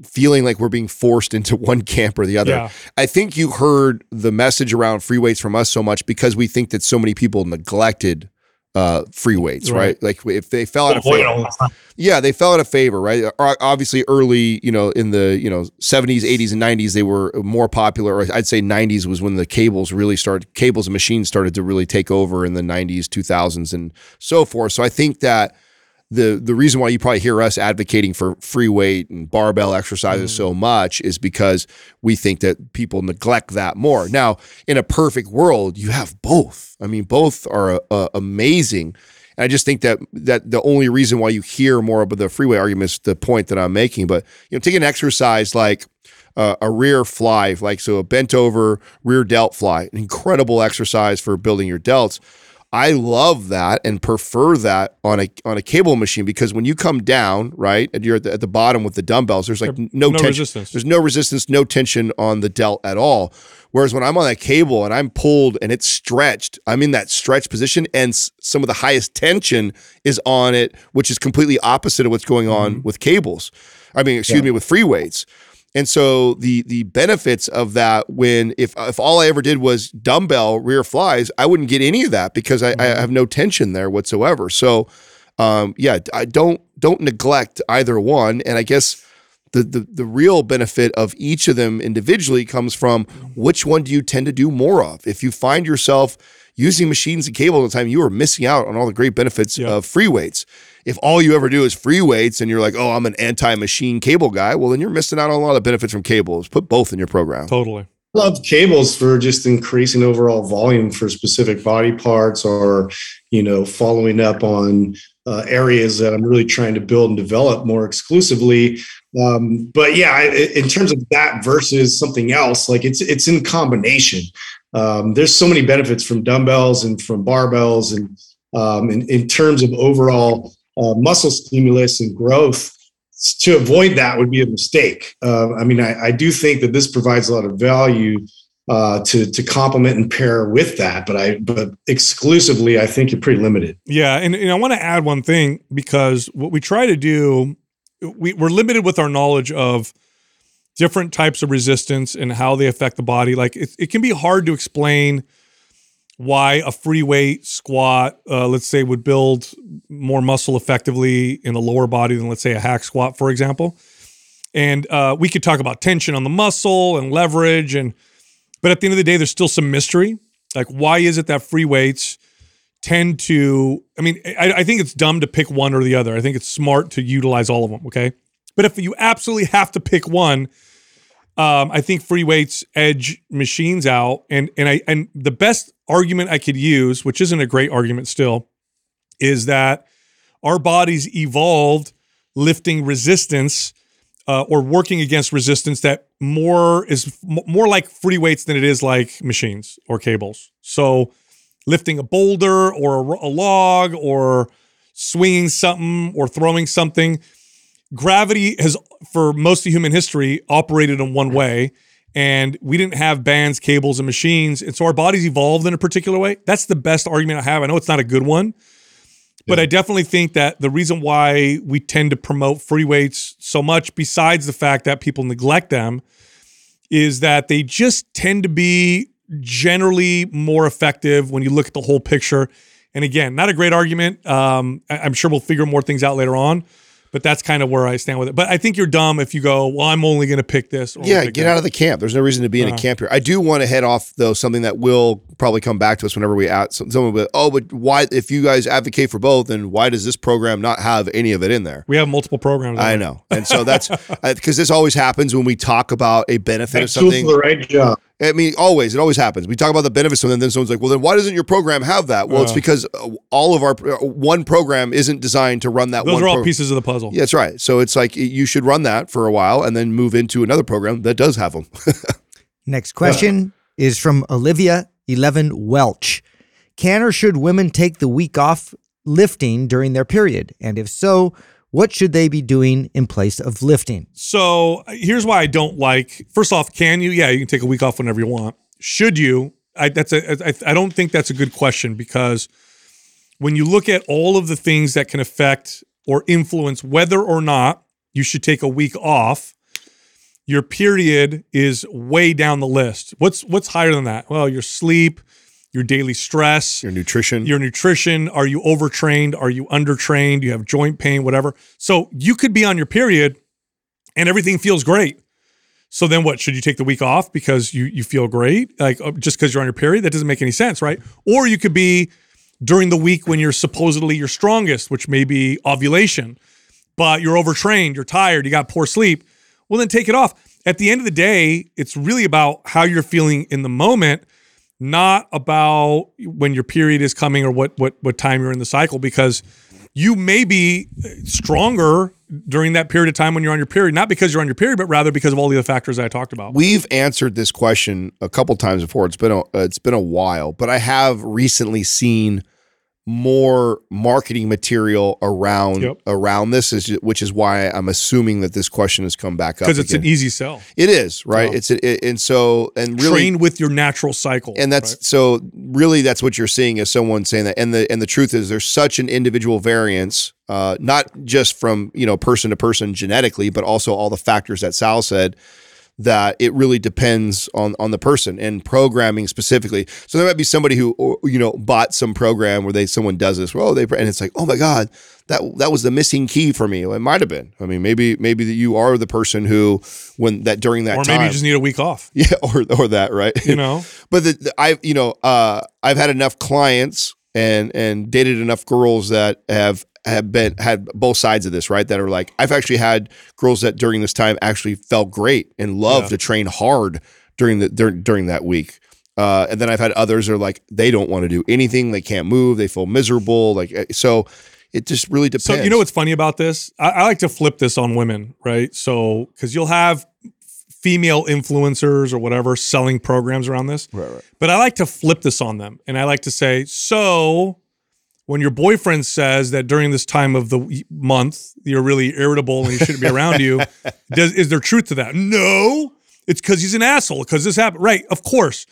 feeling like we're being forced into one camp or the other. Yeah. I think you heard the message around free weights from us so much because we think that so many people neglected uh free weights, right? right? Like if they fell out of favor. Yeah, they fell out of favor, right? Obviously early, you know, in the, you know, seventies, eighties and nineties, they were more popular. Or I'd say nineties was when the cables really started, cables and machines started to really take over in the nineties, two thousands and so forth. So I think that the the reason why you probably hear us advocating for free weight and barbell exercises mm. so much is because we think that people neglect that more. Now, in a perfect world, you have both. I mean, both are uh, amazing. I just think that that the only reason why you hear more of the freeway argument is the point that I'm making. But you know, take an exercise like uh, a rear fly, like so a bent over rear delt fly, an incredible exercise for building your delts. I love that and prefer that on a on a cable machine, because when you come down, right, and you're at the, at the bottom with the dumbbells, there's like no, no tension. Resistance. There's no resistance, no tension on the delt at all. Whereas when I'm on that cable and I'm pulled and it's stretched, I'm in that stretched position, and s- some of the highest tension is on it, which is completely opposite of what's going on mm-hmm. with cables. I mean, excuse yeah. me, with free weights. And so the the benefits of that, when if if all I ever did was dumbbell rear flies, I wouldn't get any of that because I, mm-hmm. I have no tension there whatsoever. So um, yeah, I don't don't neglect either one. And I guess the, the the real benefit of each of them individually comes from which one do you tend to do more of. If you find yourself using machines and cable all the time, you are missing out on all the great benefits yeah. of free weights. If all you ever do is free weights and you're like, oh, I'm an anti-machine cable guy, well, then you're missing out on a lot of benefits from cables. Put both in your program. Totally. Love cables for just increasing overall volume for specific body parts, or, you know, following up on uh, areas that I'm really trying to build and develop more exclusively. Um, but yeah, I, in terms of that versus something else, like it's it's in combination. Um, there's so many benefits from dumbbells and from barbells, and um, in, in terms of overall Uh, muscle stimulus and growth. To avoid that would be a mistake. Uh, I mean, I, I do think that this provides a lot of value uh, to to complement and pair with that, but I but exclusively, I think you're pretty limited. Yeah, and, and I want to add one thing, because what we try to do, we, we're limited with our knowledge of different types of resistance and how they affect the body. Like it, it can be hard to explain why a free weight squat, uh, let's say, would build more muscle effectively in the lower body than, let's say, a hack squat, for example. And uh, we could talk about tension on the muscle and leverage, and but at the end of the day, there's still some mystery. Like, why is it that free weights tend to, I mean, I, I think it's dumb to pick one or the other. I think it's smart to utilize all of them, okay? But if you absolutely have to pick one, Um, I think free weights edge machines out, and and I and the best argument I could use, which isn't a great argument still, is that our bodies evolved lifting resistance uh, or working against resistance that more is m- more like free weights than it is like machines or cables. So lifting a boulder or a, a log or swinging something or throwing something. Gravity has, for most of human history, operated in one way, and we didn't have bands, cables, and machines, and so our bodies evolved in a particular way. That's the best argument I have. I know it's not a good one, but yeah. I definitely think that the reason why we tend to promote free weights so much, besides the fact that people neglect them, is that they just tend to be generally more effective when you look at the whole picture. And again, not a great argument. Um, I- I'm sure we'll figure more things out later on. But that's kind of where I stand with it. But I think you're dumb if you go, well, I'm only going to pick this. Or yeah, pick get that. Out of the camp. There's no reason to be in uh-huh. a camp here. I do want to head off, though, something that will probably come back to us whenever we add someone will be, oh, but why, if you guys advocate for both, then why does this program not have any of it in there? We have multiple programs. I there. know. And so that's because this always happens when we talk about a benefit that's of something. That's the right job. I mean, always, it always happens. We talk about the benefits, and then someone's like, well, then why doesn't your program have that? Well, uh, it's because all of our, one program isn't designed to run that those one. Those are all pro- pieces of the puzzle. Yeah, that's right. So it's like, you should run that for a while and then move into another program that does have them. Next question yeah. is from Olivia eleven Welch. Can or should women take the week off lifting during their period? And if so, what should they be doing in place of lifting? So here's why I don't like, first off, can you? Yeah, you can take a week off whenever you want. Should you? I, that's a, I, I don't think that's a good question, because when you look at all of the things that can affect or influence whether or not you should take a week off, your period is way down the list. What's what's higher than that? Well, your sleep, your daily stress, your nutrition, your nutrition. Are you overtrained? Are you undertrained? You have joint pain, whatever. So you could be on your period and everything feels great. So then what, should you take the week off because you, you feel great? Like just because you're on your period, that doesn't make any sense, right? Or you could be during the week when you're supposedly your strongest, which may be ovulation, but you're overtrained, you're tired, you got poor sleep. Well, then take it off. At the end of the day, it's really about how you're feeling in the moment, not about when your period is coming or what what what time you're in the cycle, because you may be stronger during that period of time when you're on your period, not because you're on your period, but rather because of all the other factors that I talked about. We've answered this question a couple times before. It's been a, it's been a while, but I have recently seen more marketing material around yep. around this, is, which is why I'm assuming that this question has come back up because it's again. An easy sell. It is, right? Oh. It's a, it, and so and really train with your natural cycle, and that's right? So really that's what you're seeing is someone saying that, and the and the truth is there's such an individual variance, uh, not just from you know person to person genetically, but also all the factors that Sal said. That it really depends on on the person and programming specifically. So there might be somebody who or, you know bought some program where they someone does this. Well, they and it's like, oh my God, that that was the missing key for me. Well, it might have been. I mean, maybe maybe that you are the person who when that during that or time, or maybe you just need a week off. Yeah, or or that right. You know, but the, the, I you know uh, I've had enough clients and and dated enough girls that have. have been had both sides of this, right? That are like, I've actually had girls that during this time actually felt great and loved yeah. to train hard during the during, during that week. Uh, and then I've had others that are like, they don't want to do anything. They can't move. They feel miserable. Like, so it just really depends. So you know what's funny about this? I, I like to flip this on women, right? So, cause you'll have female influencers or whatever selling programs around this, right, right. But I like to flip this on them. And I like to say, so when your boyfriend says that during this time of the month, you're really irritable and he shouldn't be around you, does, is there truth to that? No, it's because he's an asshole, because this happened. Right, of course,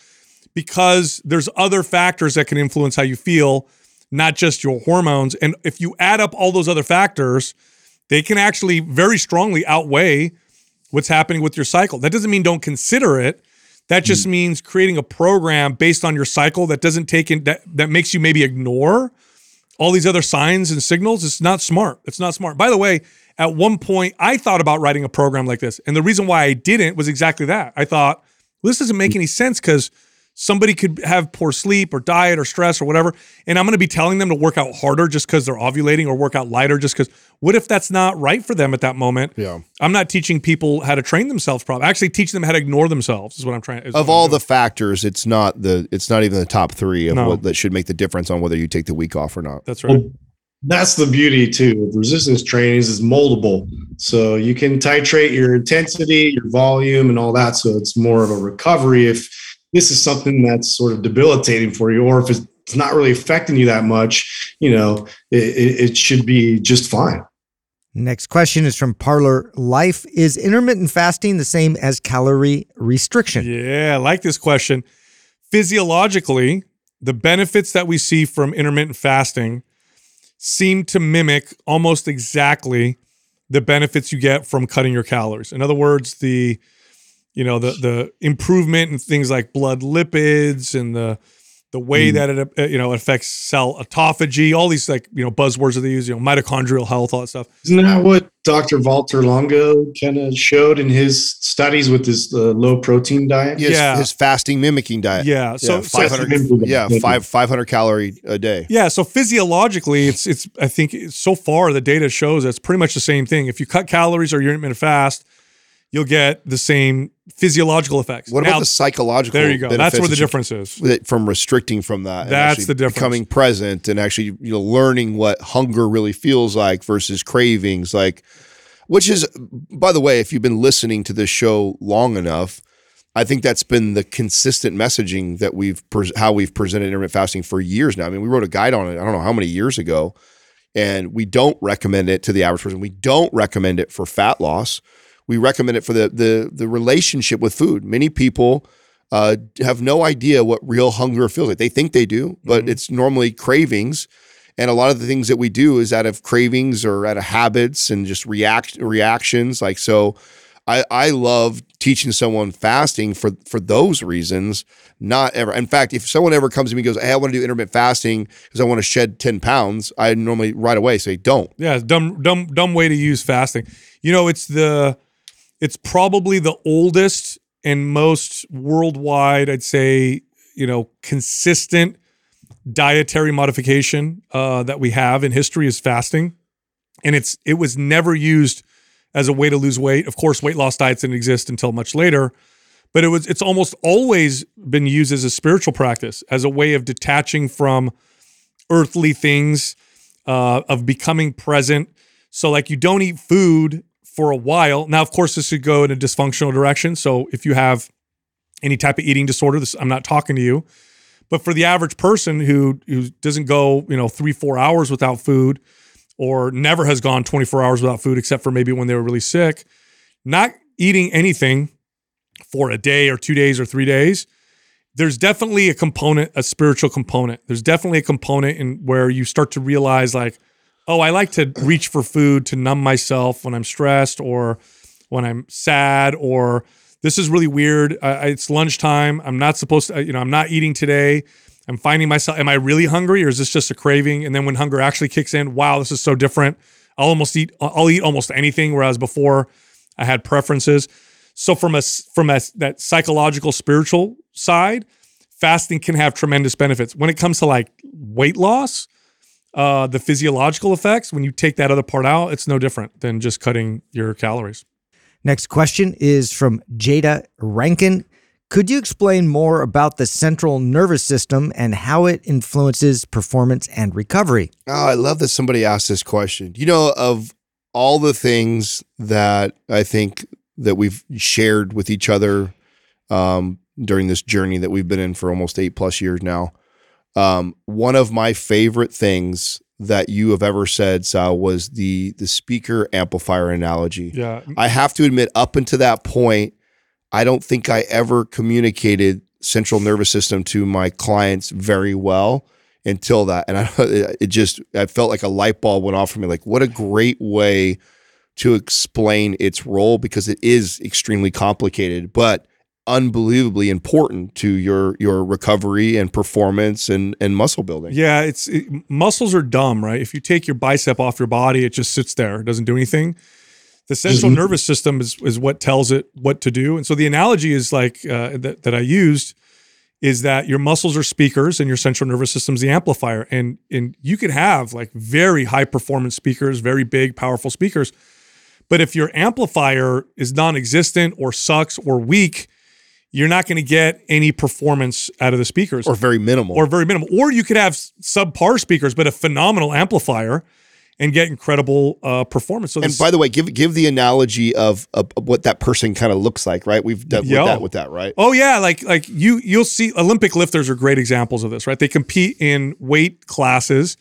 because there's other factors that can influence how you feel, not just your hormones. And if you add up all those other factors, they can actually very strongly outweigh what's happening with your cycle. That doesn't mean don't consider it. That just mm. means creating a program based on your cycle that doesn't take in, that, that makes you maybe ignore all these other signs and signals. It's not smart. It's not smart. By the way, at one point, I thought about writing a program like this. And the reason why I didn't was exactly that. I thought, well, this doesn't make any sense because somebody could have poor sleep or diet or stress or whatever, and I'm going to be telling them to work out harder just because they're ovulating, or work out lighter just because. What if that's not right for them at that moment? Yeah. I'm not teaching people how to train themselves properly. I actually teach them how to ignore themselves is what I'm trying to do. Of all the factors, it's not the it's not even the top three of no. what that should make the difference on whether you take the week off or not. That's right. Well, that's the beauty too. Resistance training is moldable. So you can titrate your intensity, your volume, and all that. So it's more of a recovery if this is something that's sort of debilitating for you, or if it's it's not really affecting you that much, you know, it, it should be just fine. Next question is from Parlor Life. Is intermittent fasting the same as calorie restriction? Yeah, I like this question. Physiologically, the benefits that we see from intermittent fasting seem to mimic almost exactly the benefits you get from cutting your calories. In other words, the, you know, the, the improvement in things like blood lipids and the, the way mm. that it you know affects cell autophagy, all these like you know buzzwords that they use, you know mitochondrial health, all that stuff. Isn't that what Doctor Walter Longo kind of showed in his studies with his uh, low protein diet? His, yeah, his fasting mimicking diet. Yeah, so yeah, five hundred. Yeah, five five hundred calorie a day. Yeah, so physiologically, it's it's I think so far the data shows that's pretty much the same thing. If you cut calories or you're intermittent fast, you'll get the same physiological effects. What now, about the psychological? There you go. That's where the difference is. From restricting from that. That's the difference. Becoming present and actually you know, learning what hunger really feels like versus cravings. Like, which is, by the way, if you've been listening to this show long enough, I think that's been the consistent messaging that we've, pre- how we've presented intermittent fasting for years now. I mean, we wrote a guide on it, I don't know how many years ago, and we don't recommend it to the average person. We don't recommend it for fat loss. We recommend it for the the the relationship with food. Many people uh, have no idea what real hunger feels like. They think they do, but mm-hmm. it's normally cravings. And a lot of the things that we do is out of cravings or out of habits and just react reactions. Like so, I I love teaching someone fasting for for those reasons. Not ever. In fact, if someone ever comes to me and goes, "Hey, I want to do intermittent fasting because I want to shed ten pounds," I normally right away say, "Don't." Yeah, it's dumb dumb dumb way to use fasting. You know, it's the It's probably the oldest and most worldwide, I'd say, you know, consistent dietary modification uh, that we have in history is fasting. And it's it was never used as a way to lose weight. Of course, weight loss diets didn't exist until much later. But it was, it's almost always been used as a spiritual practice, as a way of detaching from earthly things, uh, of becoming present. So like you don't eat food for a while. Now, of course, this could go in a dysfunctional direction. So if you have any type of eating disorder, this, I'm not talking to you. But for the average person who who doesn't go, you know, three, four hours without food, or never has gone twenty-four hours without food, except for maybe when they were really sick, not eating anything for a day or two days or three days, there's definitely a component, a spiritual component. There's definitely a component in where you start to realize like, oh, I like to reach for food to numb myself when I'm stressed or when I'm sad, or this is really weird. Uh, it's lunchtime. I'm not supposed to, you know, I'm not eating today. I'm finding myself, am I really hungry or is this just a craving? And then when hunger actually kicks in, wow, this is so different. I'll almost eat, I'll eat almost anything, whereas before I had preferences. So from a, from a, that psychological, spiritual side, fasting can have tremendous benefits. When it comes to like weight loss, uh, the physiological effects, when you take that other part out, it's no different than just cutting your calories. Next question is from Jada Rankin. Could you explain more about the central nervous system and how it influences performance and recovery? Oh, I love that somebody asked this question. You know, of all the things that I think that we've shared with each other um, during this journey that we've been in for almost eight plus years now, um, one of my favorite things that you have ever said, Sal, was the the speaker amplifier analogy. Yeah, I have to admit, up until that point, I don't think I ever communicated central nervous system to my clients very well until that. And I, it just, I felt like a light bulb went off for me. Like, what a great way to explain its role, because it is extremely complicated, but unbelievably important to your, your recovery and performance and, and muscle building. Yeah. It's it, muscles are dumb, right? If you take your bicep off your body, it just sits there. It doesn't do anything. The central mm-hmm. nervous system is is what tells it what to do. And so the analogy is like uh, that, that I used is that your muscles are speakers and your central nervous system is the amplifier. And, and you could have like very high performance speakers, very big, powerful speakers. But if your amplifier is non-existent or sucks or weak, you're not going to get any performance out of the speakers. Or very minimal. Or very minimal. Or you could have subpar speakers, but a phenomenal amplifier, and get incredible uh, performance. So, and by the way, give give the analogy of, of, of what that person kind of looks like, right? We've done with that, with that, right? Oh yeah, like like you you'll see Olympic lifters are great examples of this, right? They compete in weight classes,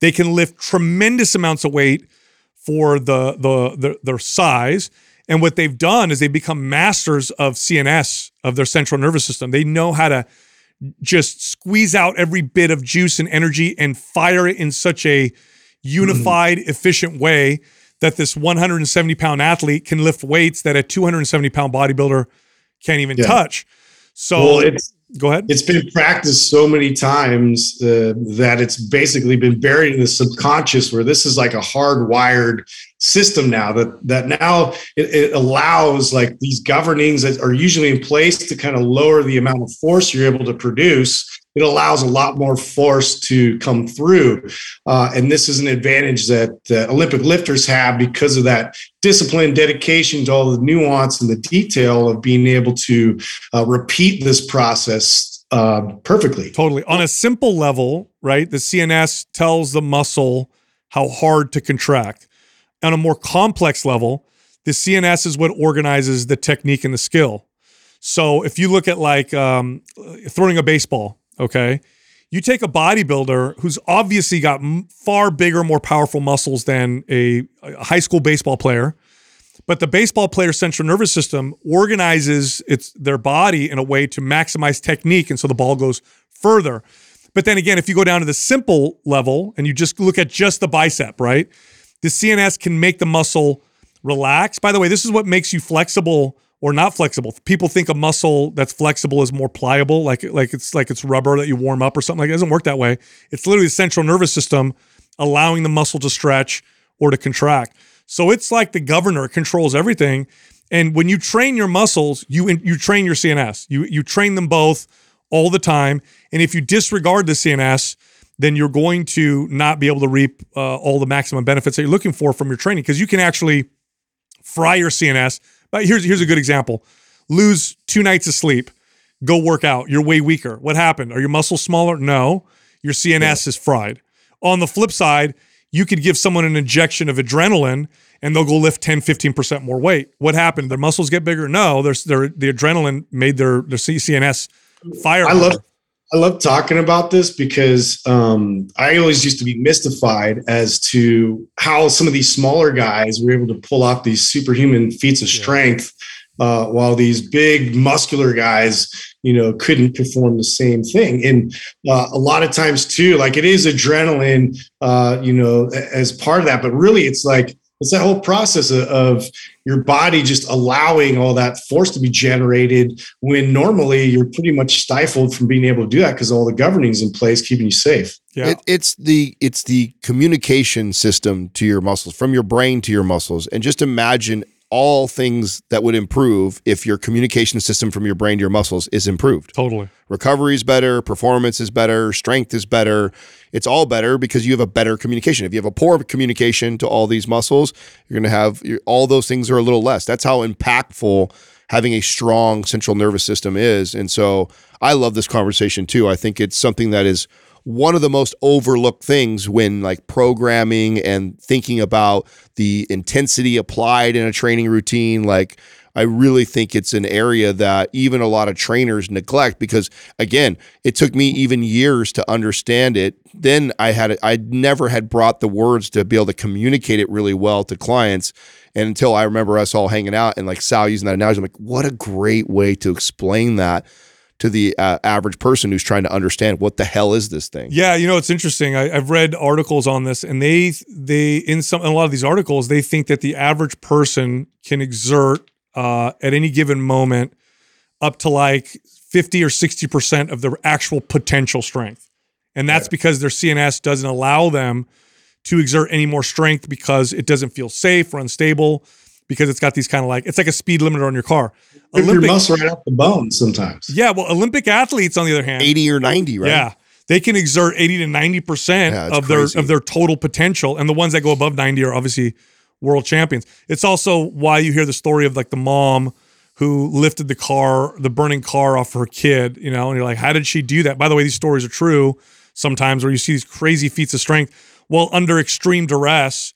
they can lift tremendous amounts of weight for the the, the their size, and what they've done is they become masters of C N S, of their central nervous system. They know how to just squeeze out every bit of juice and energy and fire it in such a unified, mm-hmm. efficient way that this one hundred seventy pound athlete can lift weights that a two hundred seventy pound bodybuilder can't even yeah. touch. So well, it's, go ahead. It's been practiced so many times uh, that it's basically been buried in the subconscious, where this is like a hardwired system now that, that now it, it allows like these governings that are usually in place to kind of lower the amount of force you're able to produce. It allows a lot more force to come through. Uh, and this is an advantage that uh, Olympic lifters have because of that discipline, dedication to all the nuance and the detail of being able to uh, repeat this process uh, perfectly. Totally. On a simple level, right, the C N S tells the muscle how hard to contract. On a more complex level, the C N S is what organizes the technique and the skill. So if you look at like um, throwing a baseball, okay, you take a bodybuilder who's obviously got m far bigger, more powerful muscles than a, a high school baseball player, but the baseball player's central nervous system organizes its their body in a way to maximize technique, and so the ball goes further. But then again, if you go down to the simple level and you just look at just the bicep, right, the C N S can make the muscle relax. By the way, this is what makes you flexible or not flexible. People think a muscle that's flexible is more pliable, like like it's like it's rubber that you warm up or something like that. It doesn't work that way. It's literally the central nervous system allowing the muscle to stretch or to contract. So it's like the governor, it controls everything. And when you train your muscles, you you train your C N S. You you train them both all the time. And if you disregard the C N S, then you're going to not be able to reap uh, all the maximum benefits that you're looking for from your training, because you can actually fry your C N S. But here's, here's a good example. lose two nights of sleep, go work out. You're way weaker. What happened? Are your muscles smaller? No. Your C N S yeah. is fried. On the flip side, you could give someone an injection of adrenaline and they'll go lift ten, fifteen percent more weight. What happened? Their muscles get bigger? No, there's their the adrenaline made their, their C N S fire. I love, I love talking about this because um, I always used to be mystified as to how some of these smaller guys were able to pull off these superhuman feats of strength uh, while these big muscular guys, you know, couldn't perform the same thing. And uh, a lot of times too, like it is adrenaline, uh, you know, as part of that, but really it's like, it's that whole process of, of your body just allowing all that force to be generated when normally you're pretty much stifled from being able to do that because all the governing's in place, keeping you safe. Yeah. It, it's the, it's the communication system to your muscles, from your brain to your muscles. And just imagine all things that would improve if your communication system from your brain to your muscles is improved. Totally. Recovery is better, performance is better, strength is better. It's all better because you have a better communication. If you have a poor communication to all these muscles, you're going to have all those things are a little less. That's how impactful having a strong central nervous system is. And so I love this conversation too. I think it's something that is one of the most overlooked things when like programming and thinking about the intensity applied in a training routine. Like I really think it's an area that even a lot of trainers neglect because again, it took me even years to understand it. Then I had, I never had brought the words to be able to communicate it really well to clients. And until I remember us all hanging out and like Sal using that analogy, I'm like, what a great way to explain that to the uh, average person who's trying to understand what the hell is this thing. Yeah, you know, it's interesting. I, I've read articles on this and they, they in, some, in a lot of these articles, they think that the average person can exert uh, at any given moment up to like fifty or sixty percent of their actual potential strength. And that's yeah. because their C N S doesn't allow them to exert any more strength because it doesn't feel safe or unstable. Because it's got these kind of like, it's like a speed limiter on your car. Olympic, your muscle right off the bone sometimes. Yeah, well, Olympic athletes, on the other hand. eighty or ninety, right? Yeah, they can exert eighty to ninety percent yeah, of crazy. their of their total potential. And the ones that go above ninety are obviously world champions. It's also why you hear the story of like the mom who lifted the car, the burning car off her kid, you know, and you're like, how did she do that? By the way, these stories are true sometimes where you see these crazy feats of strength. Well, under extreme duress,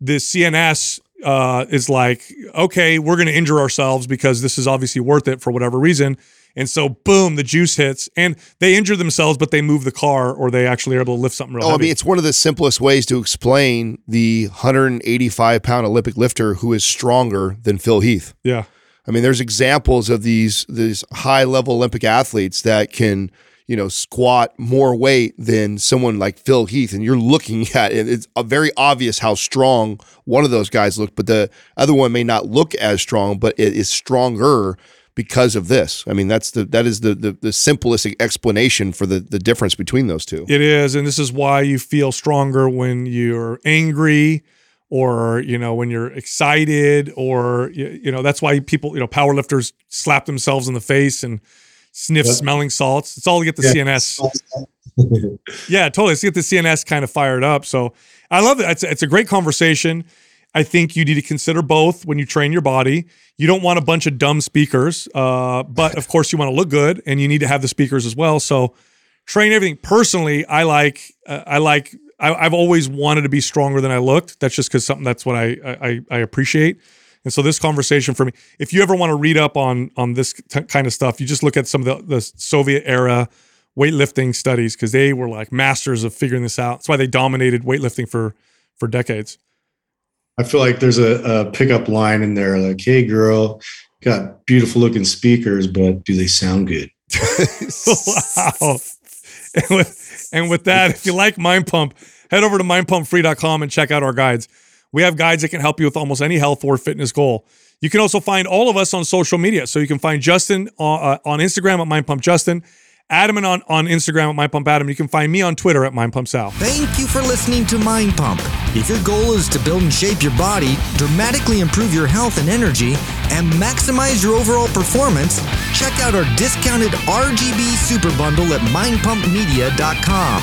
the C N S... Uh, is like, okay, we're going to injure ourselves because this is obviously worth it for whatever reason. And so, boom, the juice hits. And they injure themselves, but they move the car or they actually are able to lift something real oh, heavy. I mean, it's one of the simplest ways to explain the one hundred eighty-five pound Olympic lifter who is stronger than Phil Heath. Yeah. I mean, there's examples of these, these high-level Olympic athletes that can – you know, squat more weight than someone like Phil Heath. And you're looking at it. It's very obvious how strong one of those guys looked, but the other one may not look as strong, but it is stronger because of this. I mean, that's the, that is the, the, the simplest explanation for the, the difference between those two. It is. And this is why you feel stronger when you're angry or, you know, when you're excited or, you, you know, that's why people, you know, power lifters slap themselves in the face and sniff yep. smelling salts. It's all to get the yeah. C N S. yeah, totally. It's to get the C N S kind of fired up. So I love it. It's, it's a great conversation. I think you need to consider both when you train your body. You don't want a bunch of dumb speakers, uh, but of course you want to look good and you need to have the speakers as well. So train everything. Personally, I like, uh, I like, I, I've always wanted to be stronger than I looked. That's just because something that's what I, I, I appreciate. And so this conversation for me, if you ever want to read up on on this t- kind of stuff, you just look at some of the, the Soviet era weightlifting studies because they were like masters of figuring this out. That's why they dominated weightlifting for for decades. I feel like there's a, a pickup line in there like, "Hey girl, got beautiful looking speakers, but do they sound good?" Wow. And with, and with that, if you like Mind Pump, head over to mind pump free dot com and check out our guides. We have guides that can help you with almost any health or fitness goal. You can also find all of us on social media. So you can find Justin on, uh, on Instagram at Mind Pump Justin, Adam and on, on Instagram at Mind Pump Adam. You can find me on Twitter at Mind Pump Sal. Thank you for listening to Mind Pump. If your goal is to build and shape your body, dramatically improve your health and energy, and maximize your overall performance, check out our discounted R G B Super Bundle at mind pump media dot com.